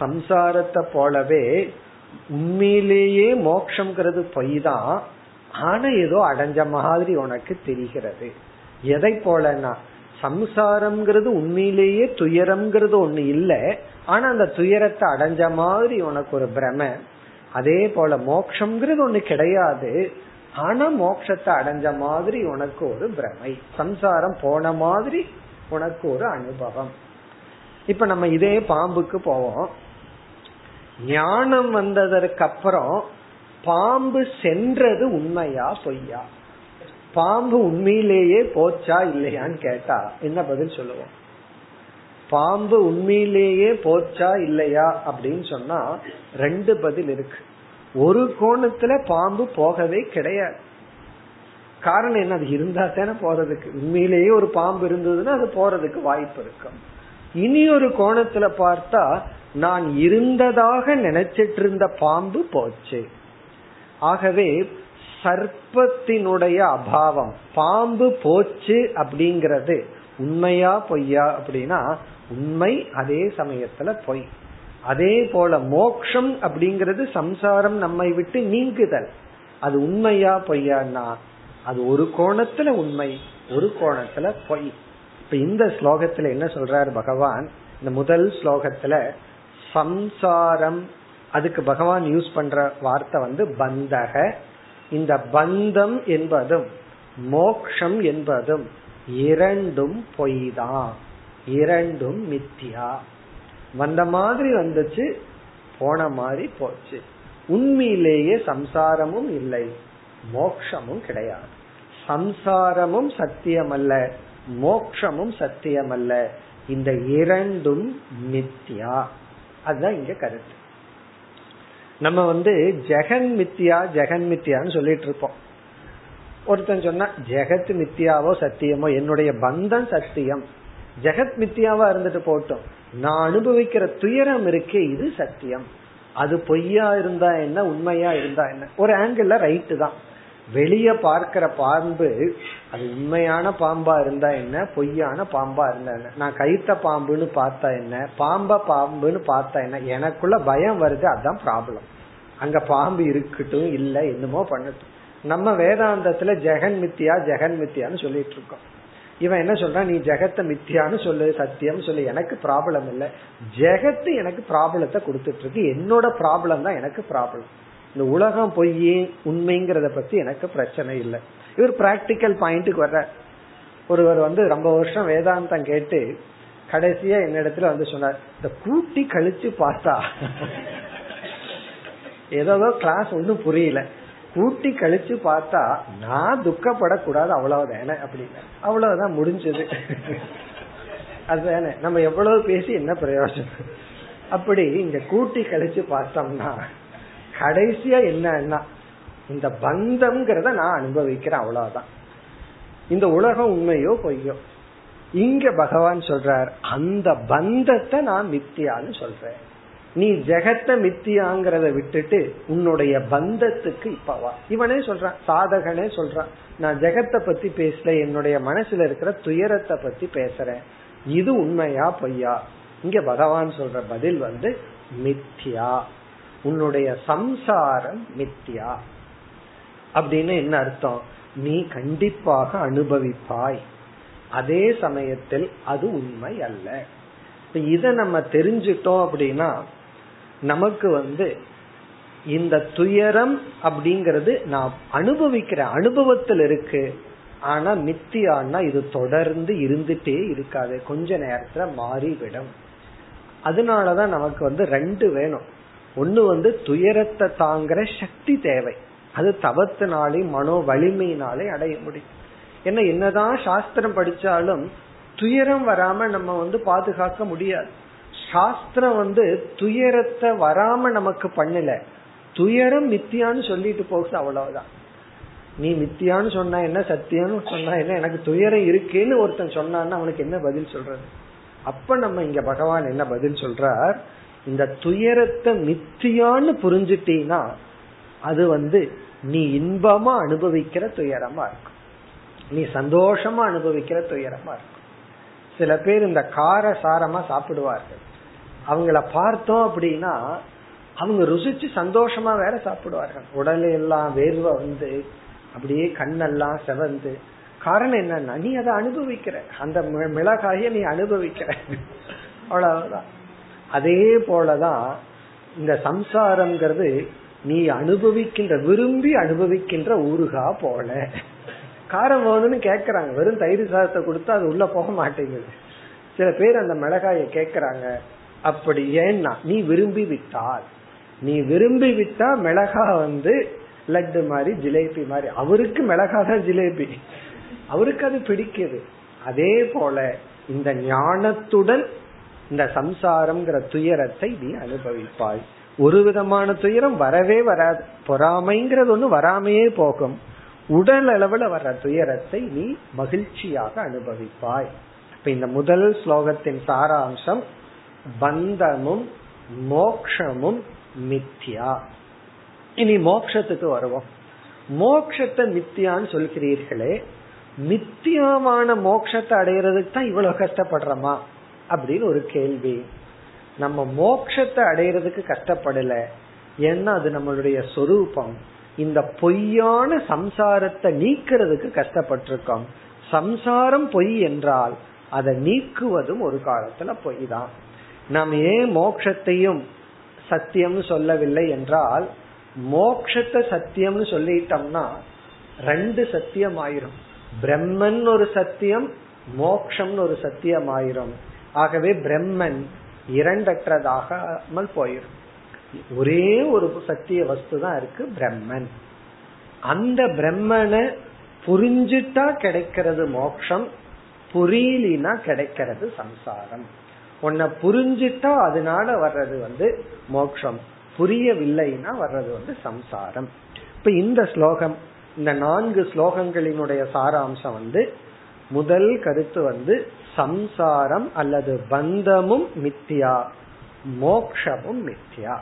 சம்சாரத்தை போலவே உண்மையிலேயே மோட்சம்ங்கிறது பொய் தான், ஆனா ஏதோ அடைஞ்ச மாதிரி உனக்கு தெரிகிறது. எதை போலன்னா, சம்சாரம்ங்கிறது உண்மையிலேயே துயரம்ங்கிறது ஒண்ணு இல்லை, ஆனா அந்த துயரத்தை அடைஞ்ச மாதிரி உனக்கு ஒரு பிரமை. அதே போல மோட்சம்ங்கிறது ஒண்ணு கிடையாது, ஆனா மோட்சத்தை அடைஞ்ச மாதிரி உனக்கு ஒரு பிரமை, சம்சாரம் போன மாதிரி உனக்கு ஒரு அனுபவம். இப்ப நம்ம இதே பாம்புக்கு போவோம். ஞானம் வந்ததற்கு அப்புறம் பாம்பு சென்றது உண்மையா பொய்யா? பாம்பு உண்மையிலேயே போச்சா இல்லையான்னு கேட்டா என்ன பதில் சொல்லுவோம்? பாம்பு உண்மையிலேயே போச்சா இல்லையா அப்படின்னு சொன்னா ரெண்டு பதில் இருக்கு. ஒரு கோணத்துல பாம்பு போகவே கிடையாது. காரணம் என்ன? அது இருந்தா தானே போறதுக்கு. உண்மையிலேயே ஒரு பாம்பு இருந்ததுன்னா அது போறதுக்கு வாய்ப்பு இருக்கும். இனி ஒரு கோணத்துல பார்த்தா, நான் இருந்ததாக நினைச்சிட்டு இருந்த பாம்பு போச்சு. ஆகவே சர்ப்பத்தினுடைய அபாவம், பாம்பு போச்சு அப்படிங்கறது உண்மையா பொய்யா அப்படின்னா உண்மை, அதே சமயத்துல பொய். அதே போல மோக்ஷம் அப்படிங்கிறது சம்சாரம் நம்மை விட்டு நீங்குதல், அது உண்மையா பொய்யான்னா அது ஒரு கோணத்துல உண்மை, ஒரு கோணத்துல பொய். இப்ப இந்த ஸ்லோகத்துல என்ன சொல்றார் பகவான்? இந்த முதல் ஸ்லோகத்துல சம்சாரம், அதுக்கு பகவான் யூஸ் பண்ற வார்த்தை வந்து பந்தக. இந்த பந்தம் என்பதும் மோக்ஷம் என்பதும் இரண்டும் பொய் தான், இரண்டும் மித்தியா. வந்த மாதிரி வந்துச்சு, போன மாதிரி போச்சு. உண்மையிலேயே சம்சாரமும் இல்லை, மோக்ஷமும் கிடையாது. சம்சாரமும் சத்தியமல்ல, மோக்ஷமும் சத்தியமல்ல, இந்த இரண்டும் மித்தியா. அதுதான் இங்க கருத்து. நம்ம வந்து ஜெகன் மித்தியா ஜெகன் மித்தியான்னு சொல்லிட்டு இருப்போம். ஒருத்தன் சொன்னா ஜெகத் மித்தியாவோ சத்தியமோ, என்னுடைய பந்தம் சத்தியம், ஜெகத் மித்தியாவா இருந்துட்டு போட்டோம், நான் அனுபவிக்கிற துயரம் இருக்கே இது சத்தியம். அது பொய்யா இருந்தா என்ன உண்மையா இருந்தா என்ன? ஒரு ஆங்கிள் ரைட்டு தான். வெளிய பார்க்கிற பாம்பு அது உண்மையான பாம்பா இருந்தா என்ன, பொய்யான பாம்பா இருந்தா என்ன? நான் கைத்த பாம்புன்னு பார்த்தா என்ன, பாம்ப பாம்புன்னு பார்த்தா என்ன? எனக்குள்ள பயம் வருது, அதுதான் ப்ராப்ளம். அங்க பாம்பு இருக்கட்டும் இல்ல என்னமோ பண்ணட்டும். நம்ம வேதாந்தத்துல ஜெகன் மித்தியா ஜெகன் மித்தியான்னு சொல்லிட்டு இருக்கோம். இவன் என்ன சொல்றான், நீ ஜெகத்தை மித்தியான்னு சொல்லு சத்தியம் சொல்லு, எனக்கு ப்ராப்ளம் இல்லை, ஜெகத்து எனக்கு ப்ராப்ளத்தை கொடுத்துட்டு இருக்கு, என்னோட ப்ராப்ளம் தான் எனக்கு ப்ராப்ளம், இந்த உலகம் பொய் உண்மைங்கிறத பத்தி எனக்கு பிரச்சனை இல்லை. இவர் பிராக்டிக்கல் பாயிண்ட்டுக்கு வர்ற ஒருவர் வந்து ரொம்ப வருஷம் வேதாந்தம் கேட்டு கடைசியா என்னிடத்துல வந்து சொன்னார், இந்த கூட்டி கழிச்சு பார்த்தா ஏதோ கிளாஸ் ஒன்றும் புரியல, கூட்டி கழிச்சு பார்த்தா நான் துக்கப்படக்கூடாது அவ்வளவுதானே அப்படின்னு, அவ்வளவுதான் முடிஞ்சது, அதுதானே நம்ம எவ்வளவு பேசி என்ன பிரயோஜனம். அப்படி இங்க கூட்டி கழிச்சு பார்த்தோம்னா கடைசியா என்னன்னா இந்த பந்தம்ங்கிறத நான் அனுபவிக்கிறேன் அவ்வளவுதான், இந்த உலகம் உண்மையோ பொய்யோ. இங்க பகவான் சொல்றார், அந்த பந்தத்தை நான் மித்தியான்னு சொல்றேன், நீ ஜெகத்தை மித்தியாங்கிறத விட்டுட்டு உன்னுடைய பந்தத்துக்கு இப்பவா. இவனே சொல்றான், சாதகனே சொல்றான், நான் ஜெகத்தை பத்தி பேசல, என்னுடைய மனசுல இருக்கிற துயரத்தை பத்தி பேசுறேன், இது உண்மையா பொய்யா? இங்க பகவான் சொல்ற பதில் வந்து மித்தியா, உன்னுடைய சம்சாரம் மித்தியா. அப்படின்னு என்ன அர்த்தம், நீ கண்டிப்பாக அனுபவிப்பாய், அதே சமயத்தில் அது உண்மை அல்ல. இத நம்ம தெரிஞ்சிட்டோம் அப்படின்னா நமக்கு வந்து இந்த துயரம் அப்படிங்கறது நான் அனுபவிக்கிற அனுபவத்தில் இருக்கு, ஆனா மித்தியான்னா இது தொடர்ந்து இருந்துட்டே இருக்காது, கொஞ்ச நேரத்துல மாறிவிடும். அதனாலதான் நமக்கு வந்து ரெண்டு வேணும், ஒண்ணு வந்து துயரத்தை தாங்குற சக்தி தேவை, அது தவத்தினாலே மனோ வலிமையினாலே அடைய முடியும். என்ன என்னதான் சாஸ்திரம் படிச்சாலும் துயரம் வராம நம்ம வந்து பாதுகாக்க முடியாது. சாஸ்திரம் வந்து துயரத்தை வராம நமக்கு பண்ணல, துயரம் மித்தியான்னு சொல்லிட்டு போகுது அவ்வளவுதான். நீ மித்தியான்னு சொன்னா என்ன, சத்தியம்னு சொன்னா என்ன, எனக்கு துயரம் இருக்குன்னு ஒருத்தன் சொன்னான்னு அவனுக்கு என்ன பதில் சொல்றது? அப்ப நம்ம இங்க பகவான் என்ன பதில் சொல்றார், இந்த துயரத்தை மித்தியான்னு புரிஞ்சுட்டீங்கன்னா அது வந்து நீ இன்பமா அனுபவிக்கிற துயரமா இருக்கும், நீ சந்தோஷமா அனுபவிக்கிற துயரமா இருக்கும். சில பேர் இந்த கார சாரமா சாப்பிடுவார்கள், அவங்கள பார்த்தோம் அப்படின்னா அவங்க ருசிச்சு சந்தோஷமா வேற சாப்பிடுவார்கள், உடல் எல்லாம் வேர்வை வந்து அப்படியே கண்ணெல்லாம் செவந்து. காரணம் என்னன்னா நீ அதை அனுபவிக்கிற, அந்த மிளகாய நீ அனுபவிக்கிற, அவ்வளவுதான். அதே போலதான் இந்த சம்சாரம்ங்கிறது நீ அனுபவிக்கின்ற விரும்பி அனுபவிக்கின்ற ஊருகா போல. காரம் வேணும்னு கேக்குறாங்க, வெறும் தயிர் சாதத்தை கொடுத்தா அது உள்ள போக மாட்டேங்குது. சில பேர் அந்த மிளகாய கேக்குறாங்க, அப்படி ஏன்னா நீ விரும்பி விட்டால், நீ விரும்பி விட்டா மிளகா வந்து லட்டு மாதிரி ஜிலேபி மாதிரி, அவருக்கு மிளகா தான் ஜிலேபி, அவருக்கு அது பிடிக்குது. அதே போல இந்த ஞானத்துடன் இந்த சம்சாரம்ங்கிற துயரத்தை நீ அனுபவிப்பாய். ஒரு விதமான துயரம் வரவே வராது, பொறாமைங்கிறது ஒண்ணு வராமையே போகும், உடல் அளவுல வர்ற துயரத்தை நீ மகிழ்ச்சியாக அனுபவிப்பாய். இப்ப இந்த முதல் ஸ்லோகத்தின் சாராம்சம், பந்தமும் மோக்ஷமும் மித்யா. இனி மோக்ஷத்துக்கு வருவோம். மோக்ஷத்தை மித்தியான்னு சொல்கிறீர்களே, மித்தியாவான மோக்ஷத்தை அடையிறதுக்கு தான் இவ்வளவு கஷ்டப்படுறோமா அப்படின்னு ஒரு கேள்வி. நம்ம மோக்ஷத்தை அடையிறதுக்கு கஷ்டப்படல, ஏன்னா அது நம்மளுடைய சொரூபம். இந்த பொய்யான சம்சாரத்தை நீக்கிறதுக்கு கஷ்டப்பட்டிருக்கோம். சம்சாரம் பொய் என்றால் அதை நீக்குவதும் ஒரு காலத்துல பொய் தான். நாம் ஏன் மோட்சத்தையும் சத்தியம்னு சொல்லவில்லை என்றால், மோட்சத்தை சத்தியம்னு சொல்லிட்டோம்னா ரெண்டு சத்தியம் ஆயிரும், பிரம்மன் ஒரு சத்தியம், மோட்சம்னு ஒரு சத்தியம் ஆயிரும். ஆகவே பிரம்மன் இரண்டற்றதாகாமல் போயிடும், ஒரே ஒரு சத்திய வஸ்து தான் இருக்கு பிரம்மன். அந்த பிரம்மனை புரிஞ்சுட்டா கிடைக்கிறது மோட்சம், புரியலினா கிடைக்கிறது சம்சாரம். உன்னை புரிஞ்சுட்டா அதனால வர்றது வந்து மோட்சம், புரியவில்லைன்னா வர்றது வந்து சம்சாரம். இப்ப இந்த ஸ்லோகம், இந்த நான்கு ஸ்லோகங்களினுடைய சாராம்சம் வந்து, முதல் கருத்து வந்து சம்சாரம் அல்லது பந்தமும் மித்தியா, மோக்ஷமும் மித்யா.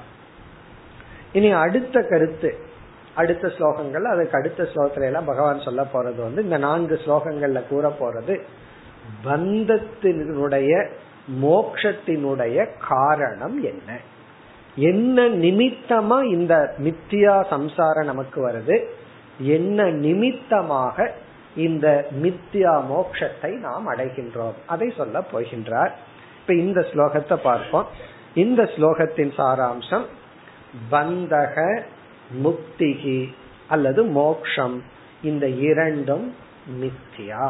இனி அடுத்த கருத்து, அடுத்த ஸ்லோகங்கள், அதுக்கு அடுத்த ஸ்லோகத்துல எல்லாம் பகவான் சொல்ல போறது வந்து, இந்த நான்கு ஸ்லோகங்கள்ல கூற போறது பந்தத்தினுடைய மோக்ஷத்தினுடைய காரணம் என்ன, என்ன நிமித்தமா இந்த மித்யா சம்சாரம் நமக்கு வருது, என்ன நிமித்தமாக இந்த மித்யா மோட்சத்தை நாம் அடைகின்றோம். அதை சொல்ல போகின்றார். இப்ப இந்த ஸ்லோகத்தை பார்ப்போம். இந்த ஸ்லோகத்தின் சாராம்சம் பந்தக முக்திகி அல்லது மோக்ஷம், இந்த இரண்டும் மித்யா,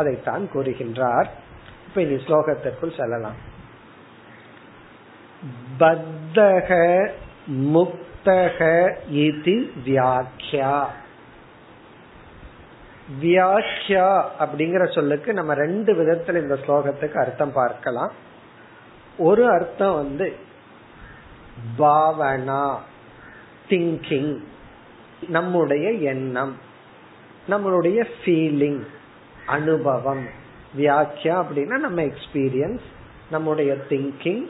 அதைத்தான் கூறுகின்றார். இப்ப இந்த ஸ்லோகத்திற்குள் செல்லலாம். பத்தக முக்தக இதி வியாக்யா. வியாக்யா அப்படிங்கிற சொல்லுக்கு நம்ம ரெண்டு விதத்துல இந்த ஸ்லோகத்துக்கு அர்த்தம் பார்க்கலாம். ஒரு அர்த்தம் வந்து பாவனா, திங்கிங், நம்முடைய எண்ணம், நம்மளுடைய ஃபீலிங், அனுபவம். வியாக்கியா அப்படின்னா நம்ம எக்ஸ்பீரியன்ஸ், நம்முடைய திங்கிங்,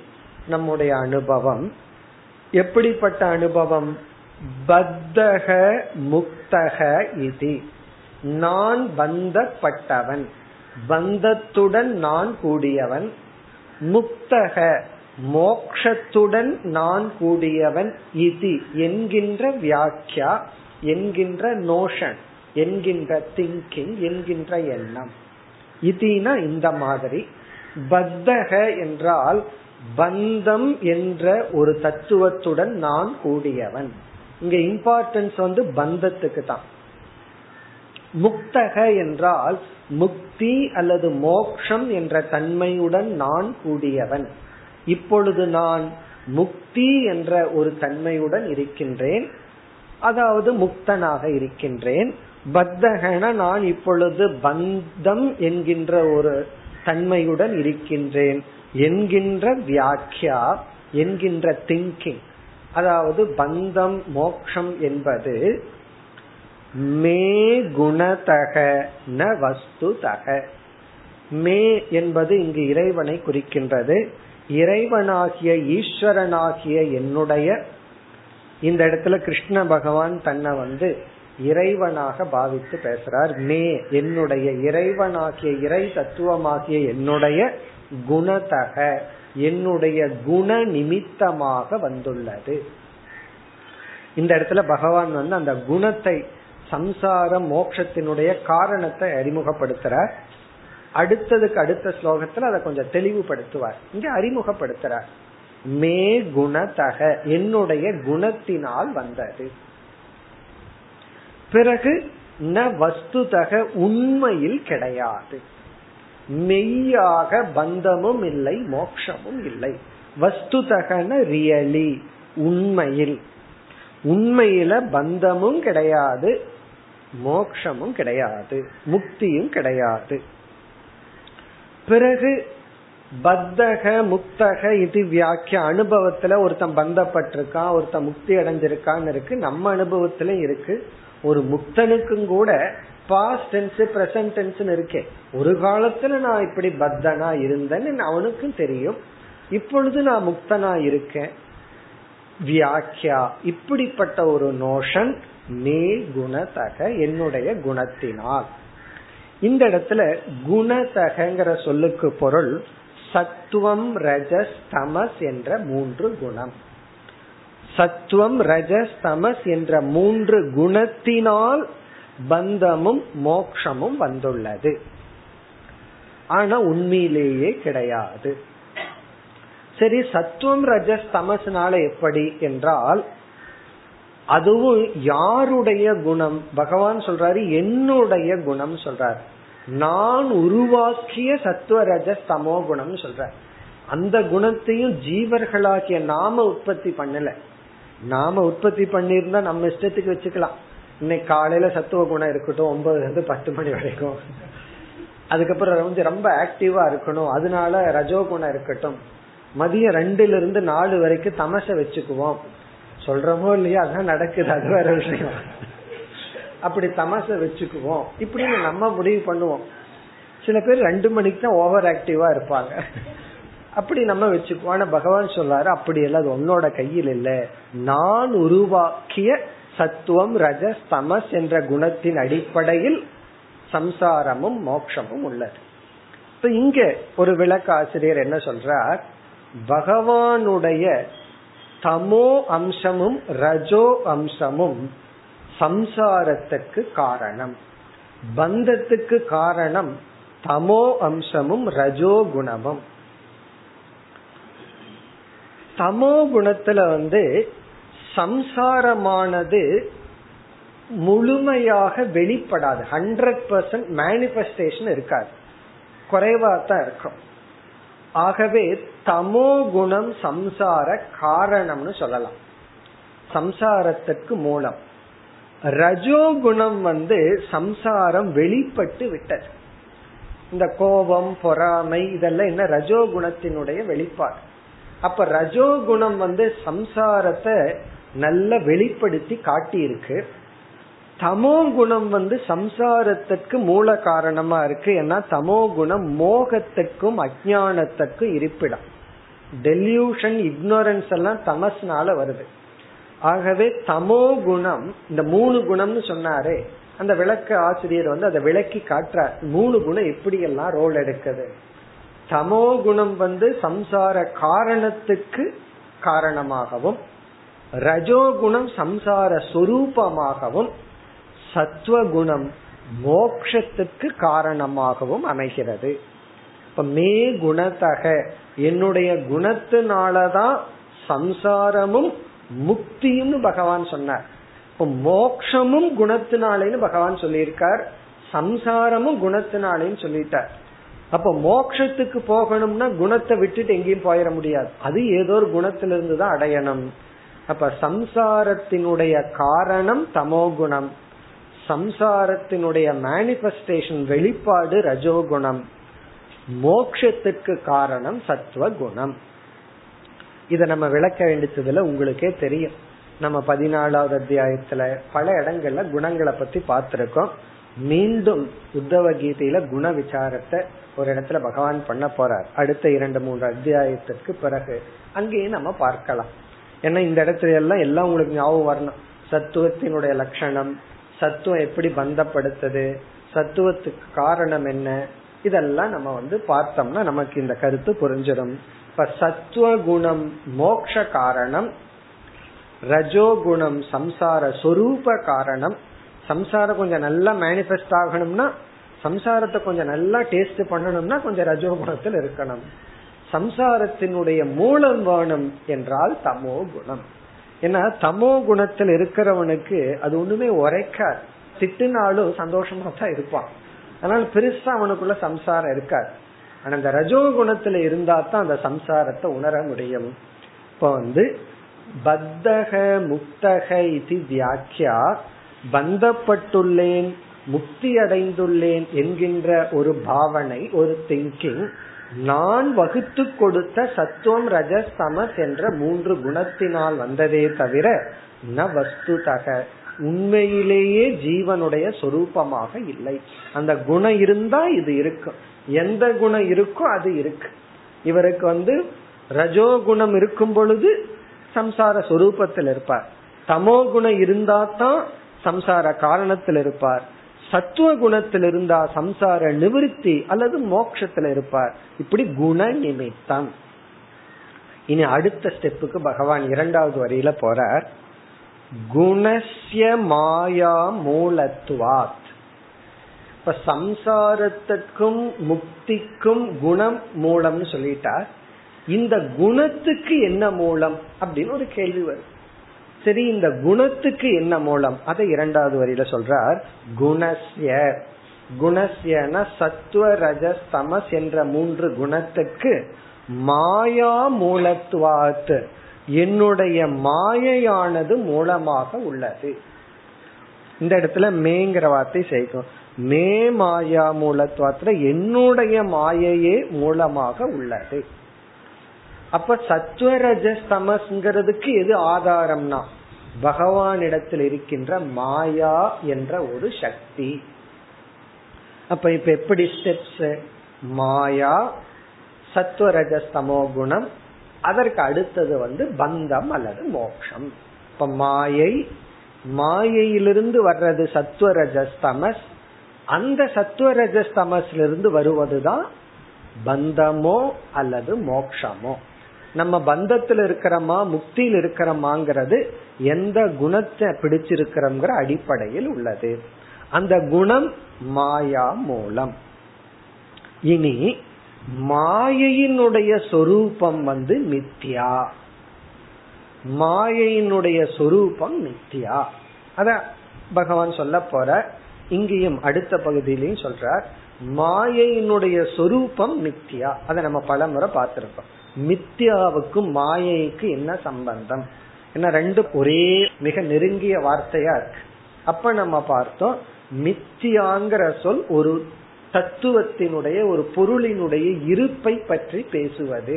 நம்முடைய அனுபவம். எப்படிப்பட்ட அனுபவம்? பத்தக முக்தக இதி, நான் பந்தப்பட்டவன், பந்தத்துடன் நான் கூடியவன். முக்தக மோக்ஷத்துடன் நான் கூடியவன். இதி என்கின்ற வியாக்கியா, என்கின்ற நோஷன், என்கின்ற திங்கிங், என்கின்ற எண்ணம். இதினா இந்த மாதிரி. பத்தக என்றால் பந்தம் என்ற ஒரு தத்துவத்துடன் நான் கூடியவன். இங்க இம்பார்ட்டன்ஸ் வந்து பந்தத்துக்கு தான். முக்தக என்றால் முக்தி அல்லது மோக்ஷம் என்ற தன்மையுடன் நான் கூடியவன். இப்பொழுது நான் முக்தி என்ற ஒரு தன்மையுடன் இருக்கின்றேன், அதாவது முக்தனாக இருக்கின்றேன். பத்தகன நான் இப்பொழுது பந்தம் என்கின்ற ஒரு தன்மையுடன் இருக்கின்றேன் என்கின்ற வியாக்கியா, என்கின்ற திங்கிங். அதாவது பந்தம் மோக்ஷம் என்பது மே குணதக ந வஸ்துதக. மே என்பது இங்கு இறைவனை குறிக்கின்றது. இறைவனாகிய ஈஸ்வரனாகிய என்னுடைய, இந்த இடத்துல கிருஷ்ண பகவான் தன்னை வந்து இறைவனாக பாவித்து பேசுறார். மே என்னுடைய, இறைவனாகிய இறை தத்துவமாகிய என்னுடைய, குணதக என்னுடைய குண நிமித்தமாக வந்துள்ளது. இந்த இடத்துல பகவான் வந்து அந்த குணத்தை, சம்சாரம் மோட்சத்தினுடைய காரணத்தை அறிமுகப்படுத்துறார். அடுத்ததுக்கு அடுத்த ஸ்லோகத்துல அதை கொஞ்சம் தெளிவுபடுத்துவார். இங்க அறிமுகப்படுத்துறார் மே குணதக என்னுடைய குணத்தினால் வந்தது. பிறகு ந வஸ்துதக உண்மையில் கிடையாது, மெய்யாக பந்தமும் இல்லை மோட்சமும் இல்லை. வஸ்துதகன ரியலி உண்மையில், உண்மையில பந்தமும் கிடையாது மோட்சமும் கிடையாது முக்தியும் கிடையாது. பிறகு பத்தக முக்தக இது வியாக்கிய அனுபவத்துல ஒருத்தன் பந்தப்பட்டிருக்கான், ஒருத்தன் முக்தி அடைஞ்சிருக்கான்னு இருக்கு, நம்ம அனுபவத்துல இருக்கு. ஒரு முக்தனுக்கும் கூட பாஸ்ட் டென்ஸ் பிரசன்ட் டென்ஸ்னு இருக்கே, ஒரு காலத்துல நான் இப்படி பத்தனா இருந்தேன்னு அவனுக்கும் தெரியும், இப்பொழுது நான் முக்தனா இருக்கேன். வியாக்கியா இப்படிப்பட்ட ஒரு நோஷன் மே குணதக என்னுடைய குணத்தினால். இந்த இடத்துல குணதகங்கிற சொல்லுக்கு பொருள் சத்துவம் ரஜஸ் தமஸ் என்ற மூன்று குணம். சத்துவம் ரஜஸ் தமஸ் என்ற மூன்று குணத்தினால் பந்தமும் மோக்ஷமும் வந்துள்ளது. ஆனா உண்மையிலேயே கிடையாது. சரி, சத்துவம் ரஜஸ் தமஸ்னால எப்படி என்றால், அதுவும் யாருடைய குணம்? பகவான் சொல்றாரு என்னுடைய குணம் சொல்றாரு. நான் உருவாக்கிய சத்துவ ரஜஸ் தமோ குணம் சொல்றாரு. அந்த குணத்தையும் ஜீவர்களாகிய நாம உற்பத்தி பண்ணல. நாம உற்பத்தி பண்ணிருந்தா நம்ம இஷ்டத்துக்கு வச்சுக்கலாம். இன்னைக்கு காலையில சத்துவ குணம் இருக்கட்டும், ஒன்பதுல இருந்து பத்து மணி வரைக்கும். அதுக்கப்புறம் வந்து ரொம்ப ஆக்டிவா இருக்கணும், அதனால ரஜோ குணம் இருக்கட்டும். மதியம் ரெண்டுல இருந்து நாலு வரைக்கும் தமச வச்சுக்குவோம். சொல்றமோ இல்லையா, அதான் நடக்குது, அது வேற விஷயம். அப்படி தமச வச்சுக்குவோம் இப்படின்னு நம்ம முடிவு பண்ணுவோம். சில பேர் ரெண்டு மணிக்கு தான் ஓவர் ஆக்டிவா இருப்பாங்க, அப்படி நம்ம வச்சுக்குவோம். ஆனா பகவான் சொல்லாரு அப்படி இல்ல, அது உன்னோட கையில் இல்ல, நான் உருவாக்கிய சத்துவம் ரஜஸ் தமஸ் என்ற குணத்தின் அடிப்படையில் சம்சாரமும் மோட்சமும் உள்ளது. இப்ப இங்க ஒரு விளக்க ஆசிரியர் என்ன சொல்றார், பகவானுடைய தமோ அம்சமும் ரஜோ அம்சமும் சம்சாரத்துக்கு காரணம். பந்தத்துக்கு காரணம் தமோ அம்சமும் ரஜோ குணமும். தமோ குணத்துல வந்து சம்சாரமானது முழுமையாக வெளிப்படாது, ஹண்ட்ரட் பர்சன்ட் மேனிபெஸ்டேஷன் இருக்காது, குறைவா தான் இருக்கும். ஆகவே தமோ குணம் சம்சார காரணம்னு சொல்லலாம், சம்சாரத்துக்கு மூலம். ரஜோ குணம் வந்து சம்சாரம் வெளிப்பட்டு விட்டது. இந்த கோபம், பொறாமை இதெல்லாம் என்ன, ரஜோ குணத்தினுடைய வெளிப்பாடு. அப்ப ரஜோ குணம் வந்து சம்சாரத்தை நல்ல வெளிப்படுத்தி காட்டி இருக்கு. தமோ குணம் வந்து சம்சாரத்திற்கு மூல காரணமா இருக்கு. ஏன்னா தமோ குணம் மோகத்துக்கும் அஜானத்துக்கும் இருப்பிடம். டெல்யூஷன், இக்னோரன்ஸ் எல்லாம் தமஸ்னால வருது. ஆகவே தமோ குணம், இந்த மூணு குணம்னு சொன்னாரே, அந்த விளக்க ஆசிரியர் வந்து அதை விளக்கி காட்டுறார். மூணு குணம் எப்படி எல்லாம் ரோல் எடுக்குது. தமோ குணம் வந்து சம்சார காரணத்துக்கு காரணமாகவும், ரஜோகுணம் சம்சார சொரூபமாகவும், சத்வகுணம் மோக்ஷத்துக்கு காரணமாகவும் அமைகிறது. இப்ப மே குணத்தக, என்னுடைய குணத்தினாலதான் சம்சாரமும் முக்தியும்னு பகவான் சொன்னார். இப்ப மோக்ஷமும் குணத்தினாலேன்னு பகவான் சொல்லியிருக்கார், சம்சாரமும் குணத்தினாலேன்னு சொல்லிட்டார். அப்ப மோக்ஷத்துக்கு போகணும்னா குணத்தை விட்டுட்டு எங்கேயும் போயிட முடியாது, அது ஏதோ ஒரு குணத்திலிருந்து தான் அடையணும். அப்ப சம்சாரத்தினுடைய காரணம் தமோகுணம், சம்சாரத்தினுடைய மேனிபெஸ்டேஷன் வெளிப்பாடு ரஜோகுணம், மோட்சத்துக்கு காரணம் சத்வகுணம். இத நம்ம விளக்க வேண்டியதுல உங்களுக்கே தெரியும். நம்ம பதினாலாவது அத்தியாயத்துல பல இடங்கள்ல குணங்களை பத்தி பார்த்திருக்கோம். மீண்டும் உத்தவ கீதையில குண விசாரத்தை ஒரு இடத்துல பகவான் பண்ண போறார். அடுத்த இரண்டு மூன்று அத்தியாயத்திற்கு பிறகு அங்கேயே நம்ம பார்க்கலாம். ஏன்னா இந்த இடத்துல எல்லாம் எல்லாம் உங்களுக்கு ஞாபகம் வரணும். சத்துவத்தினுடைய லட்சணம், சத்துவம் எப்படி பந்தப்படுத்துது, சத்துவத்துக்கு காரணம் என்ன, இதெல்லாம் நம்ம வந்து பார்த்தோம்னா நமக்கு இந்த கருத்து புரிஞ்சிடும். இப்ப சத்துவ குணம் மோட்ச காரணம், ரஜோகுணம் சம்சார சொரூப காரணம். சம்சாரம் கொஞ்சம் நல்லா மேனிஃபெஸ்ட் ஆகணும்னா, சம்சாரத்தை கொஞ்சம் நல்லா டேஸ்ட் பண்ணணும்னா கொஞ்சம் ரஜோகுணத்தில் இருக்கணும். சம்சாரத்தினுடைய மூலம் வேணும் என்றால் தமோ குணம். ஏன்னா தமோ குணத்தில் இருக்கிறவனுக்கு அது ஒண்ணுமே உரைக்காது, திட்டுனாலும் சந்தோஷமா தான் இருப்பான். அதனால பெருசா அவனுக்குள்ள சம்சாரம் இருக்காது. ஆனா அந்த ரஜோ குணத்துல இருந்தா தான் அந்த சம்சாரத்தை உணர முடியும். இப்ப வந்து பத்தக முக்தக இது வியாக்கியா, பந்தப்பட்டுள்ளேன் முக்தி அடைந்துள்ளேன் என்கின்ற ஒரு பாவனை, ஒரு திங்கிங், நான் வகுத்து கொடுத்த சத்துவம் ரஜஸ் தமஸ் என்ற மூன்று குணத்தினால் வந்ததே தவிர ந வஸ்துதக, உண்மையிலேயே ஜீவனுடைய சொரூபமாக இல்லை. அந்த குணம் இருந்தா இது இருக்கும், எந்த குணம் இருக்கோ அது இருக்கு. இவருக்கு வந்து ரஜோ குணம் இருக்கும் பொழுது சம்சார சொரூபத்தில் இருப்பார், தமோ குணம் இருந்தா தான் சம்சார காரணத்தில் இருப்பார், சத்துவ குணத்தில் இருந்தா சம்சார நிவிருத்தி அல்லது மோட்சத்துல இருப்பார். இப்படி குண நிமித்தம். இனி அடுத்த ஸ்டெப்புக்கு பகவான் இரண்டாவது வரியில போறார். குணஸ்ய மாயா மூலத்துவாத். இப்ப சம்சாரத்துக்கும் முக்திக்கும் குணம் மூலம்னு சொல்லிட்டார். இந்த குணத்துக்கு என்ன மூலம் அப்படின்னு ஒரு கேள்வி வருது. சரி, இந்த குணத்துக்கு என்ன மூலம், அதை இரண்டாவது வரியில சொல்றார். குணஸ்ய, குணஸ்யன சத்துவ ரஜஸ் தமஸ் என்ற மூன்று குணத்துக்கு மாயா மூலத்துவாத், என்னுடைய மாயையானது மூலமாக உள்ளது. இந்த இடத்துல மேங்கிற வார்த்தை சேர்க்கும். மே மாயா மூலத்துவாத்துல என்னுடைய மாயையே மூலமாக உள்ளது. அப்ப சத்வ ரஜஸ் தமஸ்ங்கிறதுக்கு எது ஆதாரம்னா பகவானிடத்தில் இருக்கின்ற மாயா என்ற ஒரு சக்தி. அப்ப இப்ப எப்படி ஸ்டெப்ஸ்? மாயா, சத்வ ரஜஸ் தமோ குணம், அதற்கு அடுத்தது வந்து பந்தம் அல்லது மோட்சம். இப்ப மாயை, மாயையிலிருந்து வர்றது சத்வ ரஜஸ் தமஸ், அந்த சத்வ ரஜஸ் தமஸ்ல இருந்து வருவதுதான் பந்தமோ அல்லது மோட்சமோ. நம்ம பந்தத்துல இருக்கிறமா முக்தியில் இருக்கிறமாங்கிறது எந்த குணத்தை பிடிச்சிருக்கிறோம்ங்கிற அடிப்படையில் உள்ளது. அந்த குணம் மாயா மூலம். இனி மாயையினுடைய சொரூபம் வந்து மித்யா, மாயையினுடைய சொரூபம் மித்யா, அத பகவான் சொல்ல போற. இங்கேயும் அடுத்த பகுதியிலையும் சொல்றார் மாயையினுடைய சொரூபம் மித்யா. அதை நம்ம பல முறை பார்த்திருக்கோம். மித்யாவுக்கும் மாயைக்கு என்ன சம்பந்தம்? ஏன்னா ரெண்டு ஒரே மிக நெருங்கிய வார்த்தையா இருக்கு. அப்ப நம்ம பார்த்தோம் மித்தியாங்கிற சொல் ஒரு தத்துவத்தினுடைய ஒரு பொருளினுடைய இருப்பை பற்றி பேசுவது.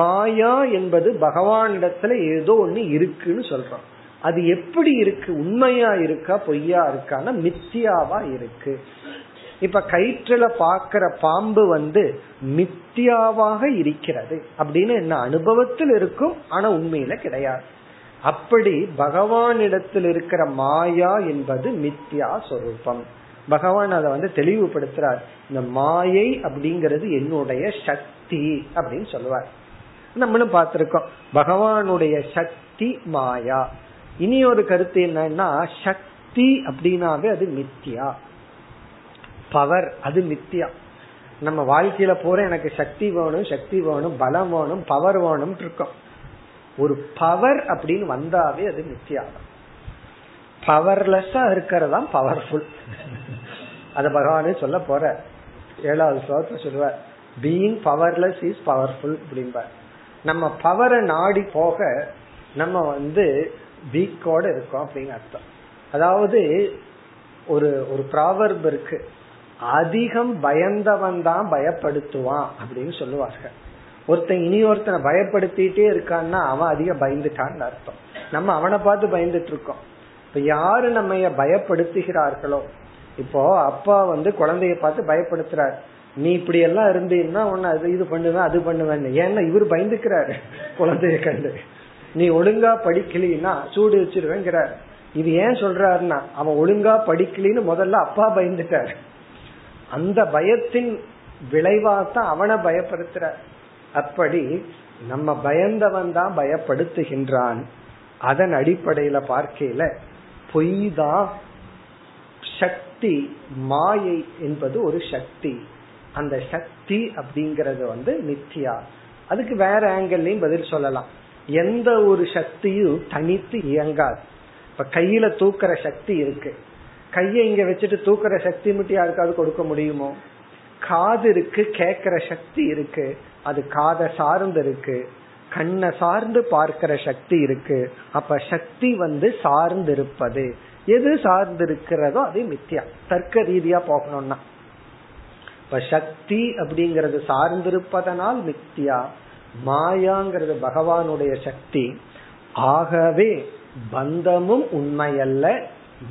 மாயா என்பது பகவானிடத்துல ஏதோ ஒண்ணு இருக்குன்னு சொல்றோம். அது எப்படி இருக்கு? உண்மையா இருக்கா பொய்யா இருக்கான்னா மித்தியாவா இருக்கு. இப்ப கயிற்றுல பாக்கிற பாம்பு வந்து மித்தியாவாக இருக்கிறது அப்படின்னு என்ன? அனுபவத்தில் இருக்கும், ஆனா உண்மையில கிடையாது. அப்படி பகவானிடத்தில் இருக்கிற மாயா என்பது மித்யா சொரூபம். பகவான் அதை வந்து தெளிவுபடுத்துறார். இந்த மாயை அப்படிங்கிறது என்னுடைய சக்தி அப்படின்னு சொல்லுவார். நம்மளும் பார்த்திருக்கோம் பகவானுடைய சக்தி மாயா. இனி ஒரு கருத்து என்னன்னா சக்தி அப்படின்னாவே அது மித்யா, பவர் அது மித்யா. நம்ம வாழ்க்கையில போற எனக்கு சக்தி வேணும், சக்தி வேணும், பலம் வேணும், பவர் வேணும் இருக்கோம். ஒரு பவர் அப்படின்னு வந்தாவே அது மித்யா. பவர்லெஸ்ஸா இருக்கிறதா பவர்ஃபுல். அத பகவானே சொல்ல போற ஏழாவது ஸ்லோகத்துல சொல்லுவார் பீயிங் பவர்லெஸ் இஸ் பவர்ஃபுல் அப்படிம்பார். நம்ம பவரை நாடி போக நம்ம வந்து வீக்கோட இருக்கோம் அப்படின்னு அர்த்தம். அதாவது ஒரு ஒரு ப்ராவர்ப் இருக்கு, அதிகம் பயந்தவன் தான் பயப்படுத்துவான் அப்படின்னு சொல்லுவாங்க. ஒருத்தன் இனி ஒருத்தனை பயப்படுத்திட்டே இருக்கான்னா அவன் அதிகம் பயந்துட்டான்னு அர்த்தம். நம்ம அவனை பார்த்து பயந்துட்டு இருக்கோம். இப்ப யாரு நம்ம பயப்படுத்துகிறார்களோ, இப்போ அப்பா வந்து குழந்தைய பார்த்து பயப்படுத்துறாரு, நீ இப்படி எல்லாம் இருந்தீன்னா உன்னை இது பண்ணுவேன் அது பண்ணுவேன்னு. ஏன்னா இவர் பயந்துக்கிறாரு குழந்தைய கண்டு. நீ ஒழுங்கா படிக்கலின்னா சூடு வச்சிருவேங்கிறாரு. இது ஏன் சொல்றாருன்னா அவன் ஒழுங்கா படிக்கலின்னு முதல்ல அப்பா பயந்துட்டாரு. அந்த பயத்தின் விளைவாத்தான் அவனை பயப்படுத்துற. அப்படி நம்ம பயந்தவன் தான் பயப்படுத்துகின்றான். அதன் அடிப்படையில பார்க்கையில பொய்தா சக்தி. மாயை என்பது ஒரு சக்தி. அந்த சக்தி அப்படிங்கறது வந்து மித்யா. அதுக்கு வேற ஆங்கிள்லயும் பதில் சொல்லலாம். எந்த ஒரு சக்தியும் தனித்து இயங்காது. இப்ப கையில தூக்குற சக்தி இருக்கு, கையை இங்க வச்சுட்டு தூக்குற சக்தி மட்டும் யாருக்காவது கொடுக்க முடியுமோ? காது இருக்கு, கேட்கிற சக்தி இருக்கு, அது காதை சார்ந்து இருக்கு. கண்ணை சார்ந்து பார்க்கிற சக்தி இருக்கு. அப்ப சக்தி வந்து சார்ந்து இருப்பது. எது சார்ந்து இருக்கிறதோ அது மித்யா. தர்க்க ரீதியா போகணும்னா இப்ப சக்தி அப்படிங்கறது சார்ந்திருப்பதனால் மித்யா, மாயாங்கிறது பகவானுடைய சக்தி. ஆகவே பந்தமும் உண்மையல்ல,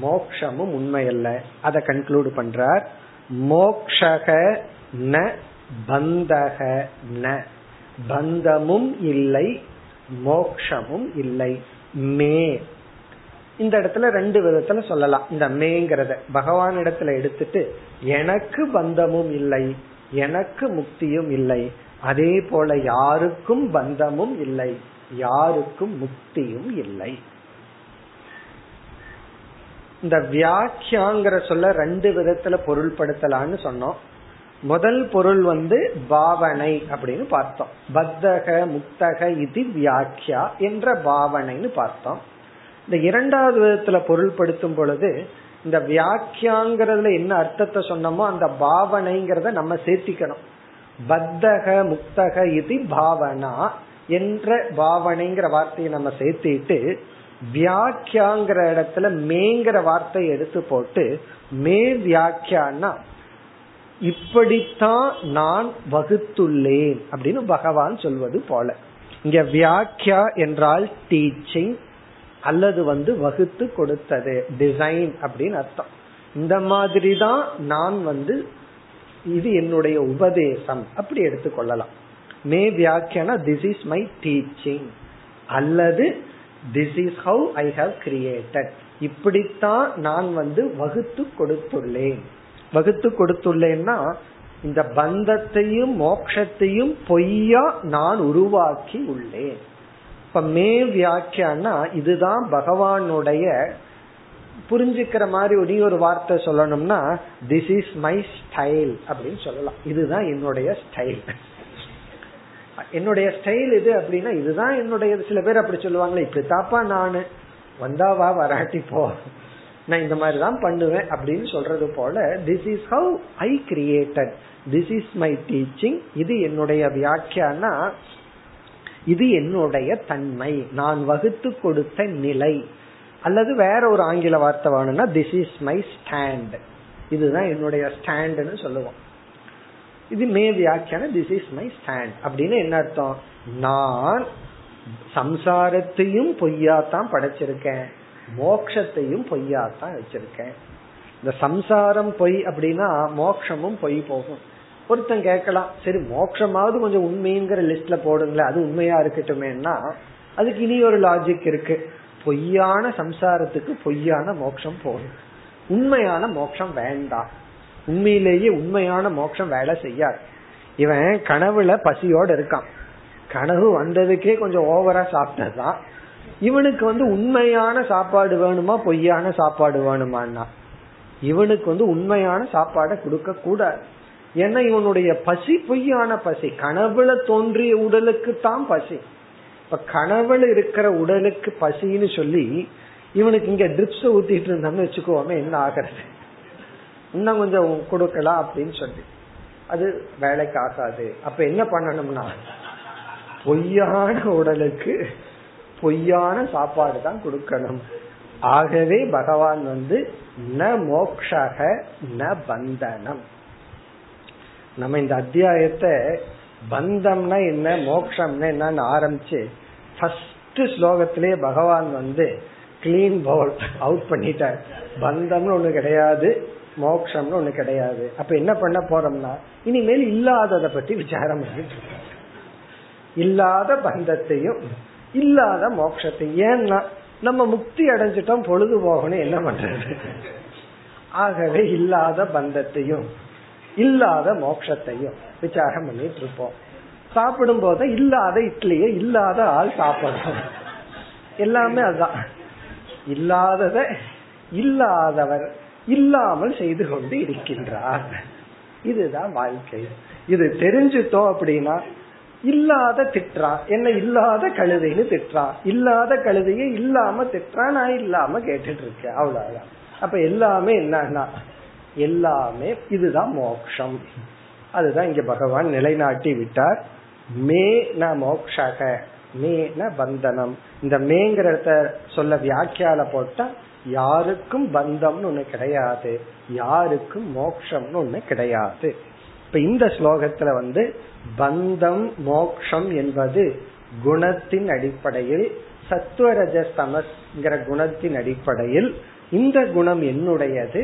மோக்ஷமும் உண்மையல்ல. அத கன்க்ளூட் பண்றார். மோக்ஷக ந பந்தக ந, பந்தமும் இல்லை மோக்ஷமும் இல்லை. மே இந்த இடத்துல ரெண்டு விதத்துல சொல்லலாம். இந்த மேங்கிறத பகவான் இடத்துல எடுத்துட்டு எனக்கு பந்தமும் இல்லை, எனக்கு முக்தியும் இல்லை, அதே போல யாருக்கும் பந்தமும் இல்லை, யாருக்கும் முக்தியும் இல்லை. இந்த வியாக்கியாங்கிற சொல்ல ரெண்டு விதத்துல பொருள்படுத்தலான்னு சொன்னோம். முதல் பொருள் வந்து பாவனை அப்படின்னு பார்த்தோம். பத்தக முக்தக இது வியாக்கியா என்ற பாவனைன்னு பார்த்தோம். இந்த இரண்டாவது விதத்துல பொருள்படுத்தும் பொழுது இந்த வியாக்கியாங்கிறதுல என்ன அர்த்தத்தை சொன்னமோ அந்த பாவனைங்கிறத நம்ம சேர்த்திக்கணும். பத்தக முக்தக இது பாவனா என்ற பாவனைங்கிற வார்த்தையை நம்ம சேர்த்திட்டு வியாக்கியாங்கிற இடத்துல மேங்கிற வார்த்தையை எடுத்து போட்டு மே வியாக்கியான்னா இப்படித்தான் நான் வகுத்துள்ளேன் அப்படின்னு பகவான் சொல்வது போல. இங்க வியாக்கியா என்றால் டீச்சிங் அல்லது வந்து வகுத்து கொடுத்தது, டிசைன் அப்படின்னு அர்த்தம். இந்த மாதிரி தான் நான் வந்து இது என்னுடைய உபதேசம் அப்படி எடுத்துக்கொள்ளலாம். மே வியாக்கியானா திஸ் இஸ் மை டீச்சிங் அல்லது this is how I have created, இப்படித்தான் நான் வந்து வகுத்து கொடுத்துள்ளேன். வகுத்து கொடுத்துள்ளேன்னா இந்த பந்தத்தையும் மோட்சத்தையும் பொய்யா நான் உருவாக்கி உள்ளேன். இப்ப மே வியாக்கியானா இதுதான் பகவானுடைய புரிஞ்சுக்கிற மாதிரி ஒரே ஒரு வார்த்தை சொல்லணும்னா this is my style அப்படின்னு சொல்லலாம். இதுதான் என்னுடைய ஸ்டைல், என்னுடைய ஸ்டைல் இது அப்படின்னா இதுதான் என்னுடைய. சில பேர் அப்படி சொல்லுவாங்களே, இப்படி தாப்பா நானு வந்தாவா வராட்டி போ, நான் இந்த மாதிரி தான் பண்ணுவேன் அப்படின்னு சொல்றது போல this is how I created, this is my teaching, இது என்னுடைய வியாக்கியானா, இது என்னுடைய தன்மை, நான் வகுத்து கொடுத்த நிலை. அல்லது வேற ஒரு ஆங்கில வார்த்தை வேணும்னா this is my stand, இதுதான் என்னுடைய ஸ்டாண்ட்னு சொல்லுவோம். இது மே வியாக்கியான this is my stand அப்படின்னு என்ன அர்த்தம், நான் சம்சாரத்தையும் பொய்யாத்தான் படைச்சிருக்கேன், மோட்சத்தையும் பொய்யாத்தான் வச்சிருக்கேன். இந்த சம்சாரம் பொய் அப்படின்னா மோட்சமும் பொய் போகும். ஒருத்தன் கேட்கலாம், சரி மோட்சமாவது கொஞ்சம் உண்மைங்கிற லிஸ்ட்ல போடுங்களேன், அது உண்மையா இருக்கட்டுமேன்னா அதுக்கு இனி ஒரு லாஜிக் இருக்கு, பொய்யான சம்சாரத்துக்கு பொய்யான மோட்சம் போகும், உண்மையான மோட்சம் வேண்டாம், உண்மையிலேயே உண்மையான மோட்சம் வேலை செய்யாது. இவன் கனவுல பசியோட இருக்கான், கனவு வந்ததுக்கே கொஞ்சம் ஓவரா சாப்பிட்டதுதான், இவனுக்கு வந்து உண்மையான சாப்பாடு வேணுமா பொய்யான சாப்பாடு வேணுமான்னா இவனுக்கு வந்து உண்மையான சாப்பாடை கொடுக்க கூடாது. ஏன்னா இவனுடைய பசி பொய்யான பசி, கனவுல தோன்றிய உடலுக்கு தான் பசி. இப்ப கனவுல இருக்கிற உடலுக்கு பசின்னு சொல்லி இவனுக்கு இங்க ட்ரிப்ஸ் ஊத்திட்டு இருந்தான்னு வச்சுக்கோமே, என்ன ஆகிறது, இன்னும் கொஞ்சம் கொடுக்கலாம் அப்படின்னு சொல்லி அது வேலைக்கு ஆகாது. அப்ப என்ன பண்ணணும்னா பொய்யான உடலுக்கு பொய்யான சாப்பாடு தான் கொடுக்கணும். ஆகவே பகவான் வந்து ந மோக்ஷக ந பந்தனம். நம்ம இந்த அத்தியாயத்தை பந்தம்னா என்ன மோக்ஷம்னா என்னன்னு ஆரம்பிச்சு ஃபர்ஸ்ட் ஸ்லோகத்திலேயே பகவான் வந்து கிளீன் பவுல் அவுட் பண்ணிட்டார். பந்தம்னு ஒண்ணு கிடையாது, மோக்ஷம்னு ஒண்ணு கிடையாது. அப்ப என்ன பண்ண போறோம்னா இனிமேல் இல்லாததை பத்தி விசாரம் பண்ணிட்டு இருக்கோம். இல்லாத பந்தத்தையும் இல்லாத மோட்சத்தையும், ஏன்னா நம்ம முக்தி அடைஞ்சிட்டோம் பொழுது போகணும், என்ன பண்றது. ஆகவே இல்லாத பந்தத்தையும் இல்லாத மோட்சத்தையும் விசாரம் பண்ணிட்டு இருப்போம். சாப்பிடும் போது இல்லாத இட்லியே இல்லாத ஆள் சாப்பிடும், எல்லாமே அதுதான், இல்லாதத இல்லாதவர் இல்லாமல் செய்து கொண்டு இருக்கின்றார். இதுதான் வாழ்க்கை. இது தெரிஞ்சுட்டோம் அப்படின்னா இல்லாத திட்டா என்ன, இல்லாத கழுதைன்னு திட்டா, இல்லாத கழுதையே இல்லாம திட்டா, நான் இல்லாம கேட்டுட்டு இருக்கேன், அவ்வளவுதான். அப்ப எல்லாமே என்னன்னா எல்லாமே இதுதான் மோக்ஷம். அதுதான் இங்க பகவான் நிலைநாட்டி விட்டார். மே ந மோக்ஷக மே ந பந்தனம். இந்த மேங்கிறத சொல்ல வியாக்கியால போட்டா யாருக்கும் பந்தம்னு ஒண்ணு கிடையாது, யாருக்கும் மோக்ஷம்னு ஒண்ணு கிடையாது. இப்ப இந்த ஸ்லோகத்துல வந்து பந்தம் மோக்ஷம் என்பது குணத்தின் அடிப்படையில், சத்வரஜ தமஸ்ங்கிற குணத்தின் அடிப்படையில், இந்த குணம் என்னுடையது,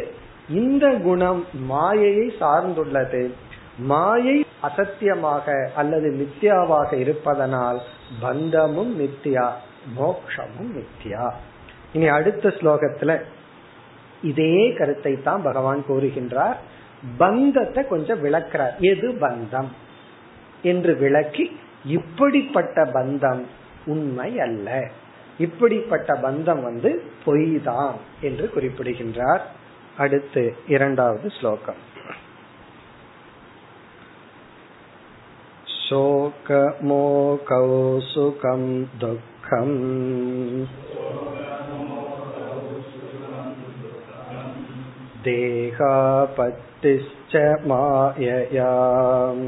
இந்த குணம் மாயையை சார்ந்துள்ளது, மாயை அசத்தியமாக அல்லது மித்யாவாக இருப்பதனால் பந்தமும் மித்யா மோக்ஷமும் மித்யா. இனி அடுத்த ஸ்லோகத்துல இதே கருத்தை தான் பகவான் கூறுகின்றார். பந்தத்தை கொஞ்சம் விளக்கிறார், எது பந்தம் என்று விளக்கி இப்படிப்பட்ட பந்தம் உண்மை அல்ல, இப்படிப்பட்ட பந்தம் வந்து பொய் தான் என்று குறிப்பிடுகின்றார். அடுத்து இரண்டாவது ஸ்லோகம். சோக மோகோ சுகம் துக்கம் தேகாபத்திஸ்ச மாயயாம்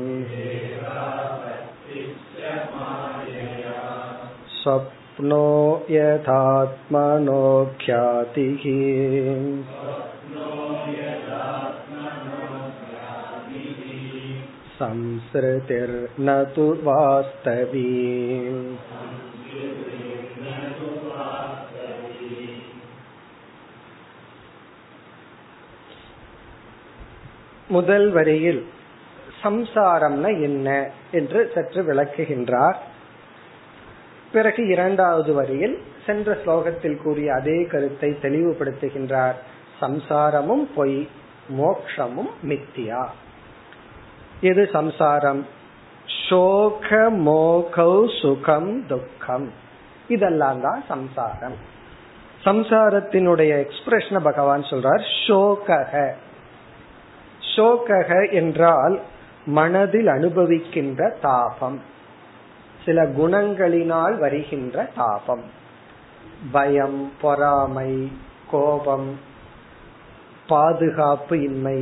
ஸ்வப்னோ யதாத்மனோ க்யாதிஹி. முதல் வரியில் சம்சாரம்னா என்ன என்று சற்று விளக்குகின்றார். பிறகு இரண்டாவது வரியில் சென்ற ஸ்லோகத்தில் கூறிய அதே கருத்தை தெளிவுபடுத்துகின்றார். சம்சாரமும் பொய், மோக்ஷமும் மித்தியா. எது சம்சாரம்? சோக மோக சுகம் துக்கம், இதெல்லாம் தான் சம்சாரம். சம்சாரத்தினுடைய எக்ஸ்பிரஷனை பகவான் சொல்றார் சோகக. சோகக என்றால் மனதில் அனுபவிக்கின்ற தாபம், சில குணங்களினால் வருகின்ற தாபம், பயம், பொறாமை, கோபம், பாதுகாப்பு இன்மை,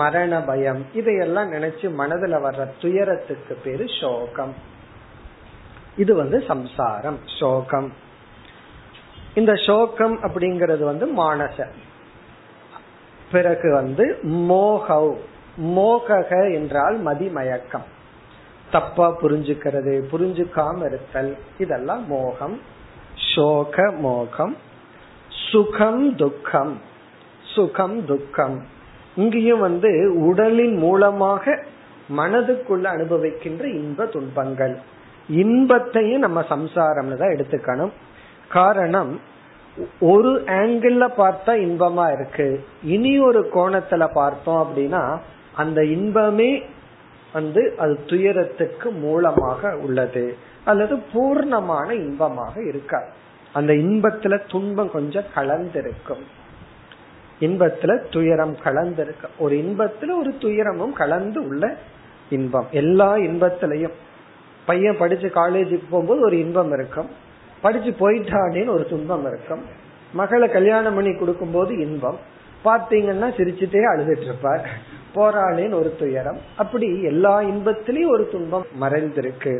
மரண பயம், இதையெல்லாம் நினைச்சு மனதுல வர்ற துயரத்துக்கு பேரு சோகம். இது வந்து சம்சாரம் சோகம். இந்த சோகம் அப்படிங்கிறது வந்து மானச. பிறகு வந்து மோகவ். மோகக என்றால் மதிமயக்கம், தப்பா புரிஞ்சுக்கிறது, புரிஞ்சுக்காம இருத்தல், இதெல்லாம் மோகம். சோக மோகம். சுகம் துக்கம். சுகம் துக்கம் இங்கேயும் வந்து உடலின் மூலமாக மனதுக்குள்ள அனுபவிக்கின்ற இன்ப துன்பங்கள். இன்பத்தையும் நம்ம சம்சாரம்னு தான் எடுத்துக்கணும். காரணம், ஒரு ஆங்கிள் பார்த்தா இன்பமா இருக்கு, இனி ஒரு கோணத்துல பார்த்தோம் அப்படின்னா அந்த இன்பமே வந்து அது துயரத்துக்கு மூலமாக உள்ளது, அல்லது பூர்ணமான இன்பமாக இருக்காது. அந்த இன்பத்துல துன்பம் கொஞ்சம் கலந்திருக்கும், இன்பத்துல துயரம் கலந்திருக்க, ஒரு இன்பத்துல ஒரு துயரமும் கலந்து உள்ள இன்பம். எல்லா இன்பத்திலையும் பையன் படிச்சு காலேஜுக்கு போகும்போது ஒரு இன்பம் இருக்கும், படிச்சு போயிட்டாடின்னு ஒரு துன்பம் இருக்கும், மகளை கல்யாணம் பண்ணி கொடுக்கும் போது இன்பம், பார்த்தீங்கன்னா சிரிச்சுட்டே அழுதுட்டு இருப்பார், போராளின்னு ஒரு துயரம். அப்படி எல்லா இன்பத்திலையும் ஒரு துன்பம் மறைந்திருக்கு.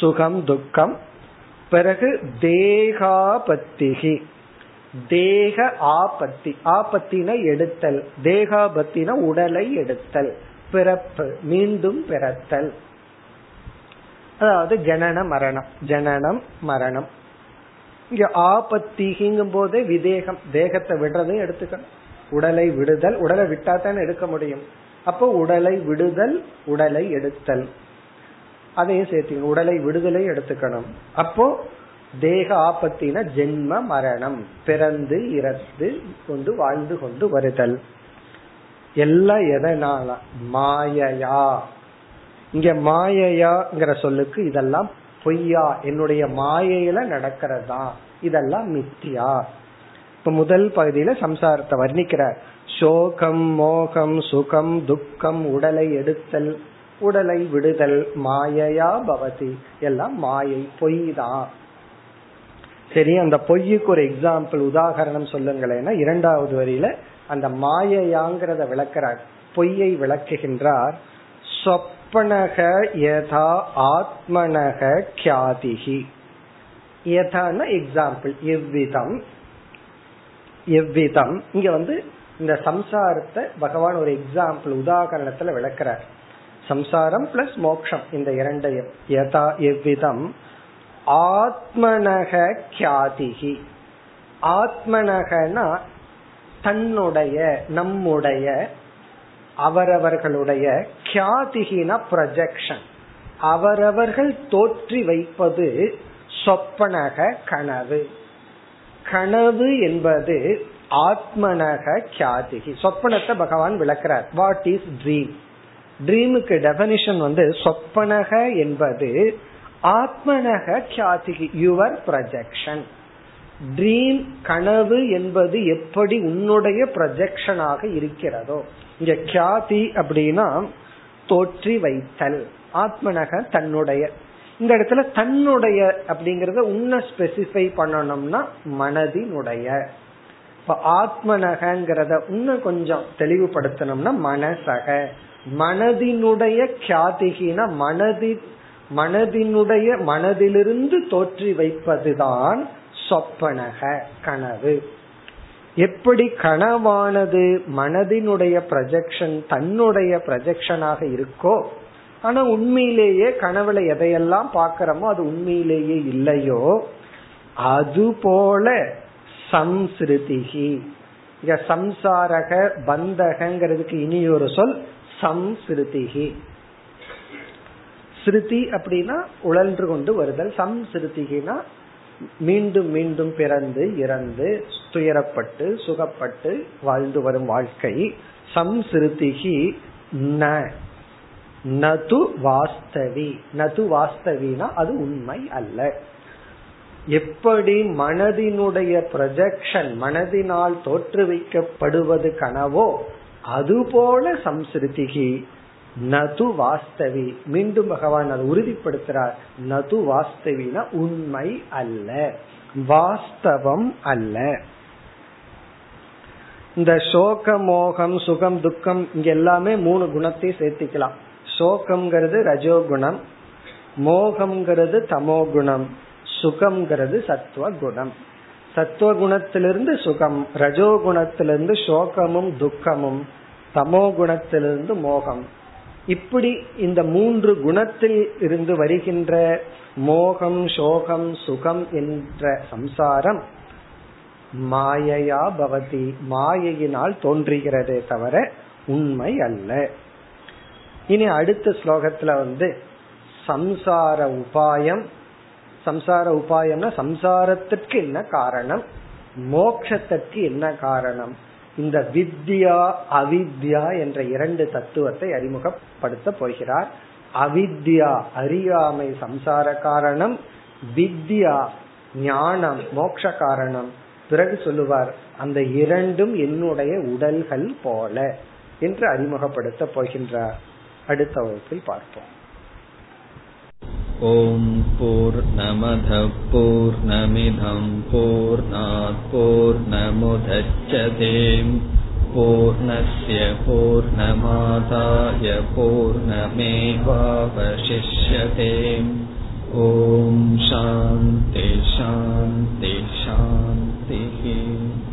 சுகம் துக்கம். பிறகு தேகாபத்திகி. தேக ஆபத்தி. ஆபத்தின எடுத்தல், தேகாபத்தின உடலை எடுத்தல், பிறப்பு, மீண்டும் பிறத்தல், அதாவது ஜனன மரணம், ஜனனம் மரணம். இங்க ஆபத்திங்கும் போதே விதேகம், தேகத்தை விடுறதையும் எடுத்துக்கணும். உடலை விடுதல், உடலை விட்டா தான் எடுக்க முடியும். அப்போ உடலை விடுதல், உடலை எடுத்தல், அதையும் சேர்த்து உடலை விடுதலை எடுத்துக்கணும். அப்போ தேக ஆபத்தினா ஜென்ம மரணம், பிறந்து இறந்து கொண்டு வாழ்ந்து கொண்டு வருதல், எல்லாம் எதனால? மாயையா. இங்க மாயையாங்கிற சொல்லுக்கு இதெல்லாம் பொய்யா, என்னுடைய மாயையில நடக்கிறதா, இதெல்லாம் மித்தியா. இப்ப முதல் பகுதியில சம்சாரத்தை வர்ணிக்கிற சோகம், மோகம், சுகம், துக்கம், உடலை எடுத்தல், உடலை விடுதல், மாயையா பவதி, எல்லாம் மாயை, பொய் தான். சரி, அந்த பொய்யுக்கு ஒரு எக்ஸாம்பிள், உதாகரணம் சொல்லுங்களேன்னா இரண்டாவது வரியில அந்த மாயையாங்கிறத விளக்கிறார், பொய்யை விளக்குகின்றார். சொப்பனக யதா ஆத்மனக க்யாதிஹி. யதான எக்ஸாம்பிள், எவ்விதம். எவ்விதம் இங்க வந்து இந்த சம்சாரத்தை பகவான் ஒரு எக்ஸாம்பிள் உதாகரணத்துல விளக்கிறார். சம்சாரம் பிளஸ் மோட்சம், இந்த இரண்டையும். யதா எவ்விதம் ஆத்மனக க்யாதிஹி. ஆத்மனகனா தன்னுடைய, நம்முடைய, அவரவர்களுடைய. க்யாதிஹினா ப்ரொஜெக்ஷன், அவரவர்கள் தோற்றி வைப்பது. சொப்பனக கனவு. கனவு என்பது ஆத்மனக க்யாதிஹி. சொப்பனத்தை பகவான் விளக்கிறார். What is dream? ட்ரீமுக்கு டெபனிஷன் வந்து சொப்பனக என்பது ஆத்மனக க்யாதிஹி, யுவர் ப்ரொஜெக்ஷன். ட்ரீம், கனவு என்பது எப்படி உன்னுடைய ப்ரொஜெக்ஷனாக இருக்கிறதோ. இங்க க்யாதி அப்படின்னா தோற்றி வைத்தல், ஆத்மனக தன்னுடைய. இந்த இடத்துல தன்னுடைய அப்படிங்கறத உன்ன ஸ்பெசிஃபை பண்ணணும்னா மனதினுடைய. இப்ப ஆத்மனகங்கிறத உன்ன கொஞ்சம் தெளிவுபடுத்தணும்னா மனசக, மனதினுடைய. க்யாதிகினா மனதி, மனதினுடைய, மனதிலிருந்து தோற்றி வைப்பதுதான் சொப்பனக கனவு. எப்படி கனவானது மனதினுடைய ப்ரொஜெக்ஷன், தன்னுடைய ப்ரொஜெக்ஷனாக இருக்கோ, ஆனா உண்மையிலேயே கனவுல எதையெல்லாம் பாக்கிறோமோ அது உண்மையிலேயே இல்லையோ, அது போல சம்ஸ்ருதிகி. இங்க சம்சாரக பந்தகங்கிறதுக்கு இனி ஒரு சொல் சம்ஸ்ருதிகி. ஸ்ருதி அப்படின்னா உழன்று கொண்டு வருதல், சம்ஸ்ருதிகினா மீண்டும் மீண்டும் பிறந்து இறந்து துயரப்பட்டு சுகப்பட்டு வாழ்ந்து வரும் வாழ்க்கை. சம்ஸ்ருதிகி ந நது வாஸ்தவி. நது வாஸ்தவினா அது உண்மை அல்ல. எப்படி மனதினுடைய ப்ரொஜெக்ஷன் மனதினால் தோற்றுவிக்கப்படுவது கனவோ அதுபோல சம்ஸ்ருதிகி நது வாஸ்தவி. மீண்டும் பகவான் அது உறுதிப்படுத்துறார், நது வாஸ்தவினா உண்மை அல்ல, வாஸ்தவம் அல்ல. இந்த சோக மோகம் சுகம் துக்கம் இங்க எல்லாமே மூணு குணத்தை சேர்த்திக்கலாம். சோகம்ங்கிறது ரஜோகுணம், மோகம்ங்கிறது தமோகுணம், சுகம்ங்கிறது சத்வகுணம். சத்வகுணத்திலிருந்து சுகம், ரஜோகுணத்திலிருந்து சோகமும் துக்கமும், தமோகுணத்திலிருந்து மோகம். இப்படி இந்த மூன்று குணத்தில் இருந்து வருகின்ற மோகம் சோகம் சுகம் என்ற சம்சாரம் மாயையா பவதி, மாயையினால் தோன்றுகிறதே தவிர உண்மை அல்ல. இனி அடுத்த ஸ்லோகத்துல வந்து சம்சார உபாயம், சம்சார உபாயம்னா சம்சாரத்திற்கு என்ன காரணம், மோட்சத்திற்கு என்ன காரணம், இந்த வித்யா அவித்யா என்ற இரண்டு தத்துவத்தை அறிமுகப்படுத்த போகிறார். அவித்யா அறியாமை சம்சார காரணம், வித்யா ஞானம் மோட்ச காரணம். பிறகு சொல்லுவார் அந்த இரண்டும் என்னுடைய உடல்கள் போல என்று அறிமுகப்படுத்த போகின்றார். அடுத்த வகுப்பில் பார்ப்போம். ஓம் பூர்ணமதః பூர்ணமிதம் பூர்ணாத் பூர்ணமுதச்யதே பூர்ணஸ்ய பூர்ணமாதாய பூர்ணமேவாவசிஷ்யதே. ஓம் சாந்தி சாந்தி சாந்தி.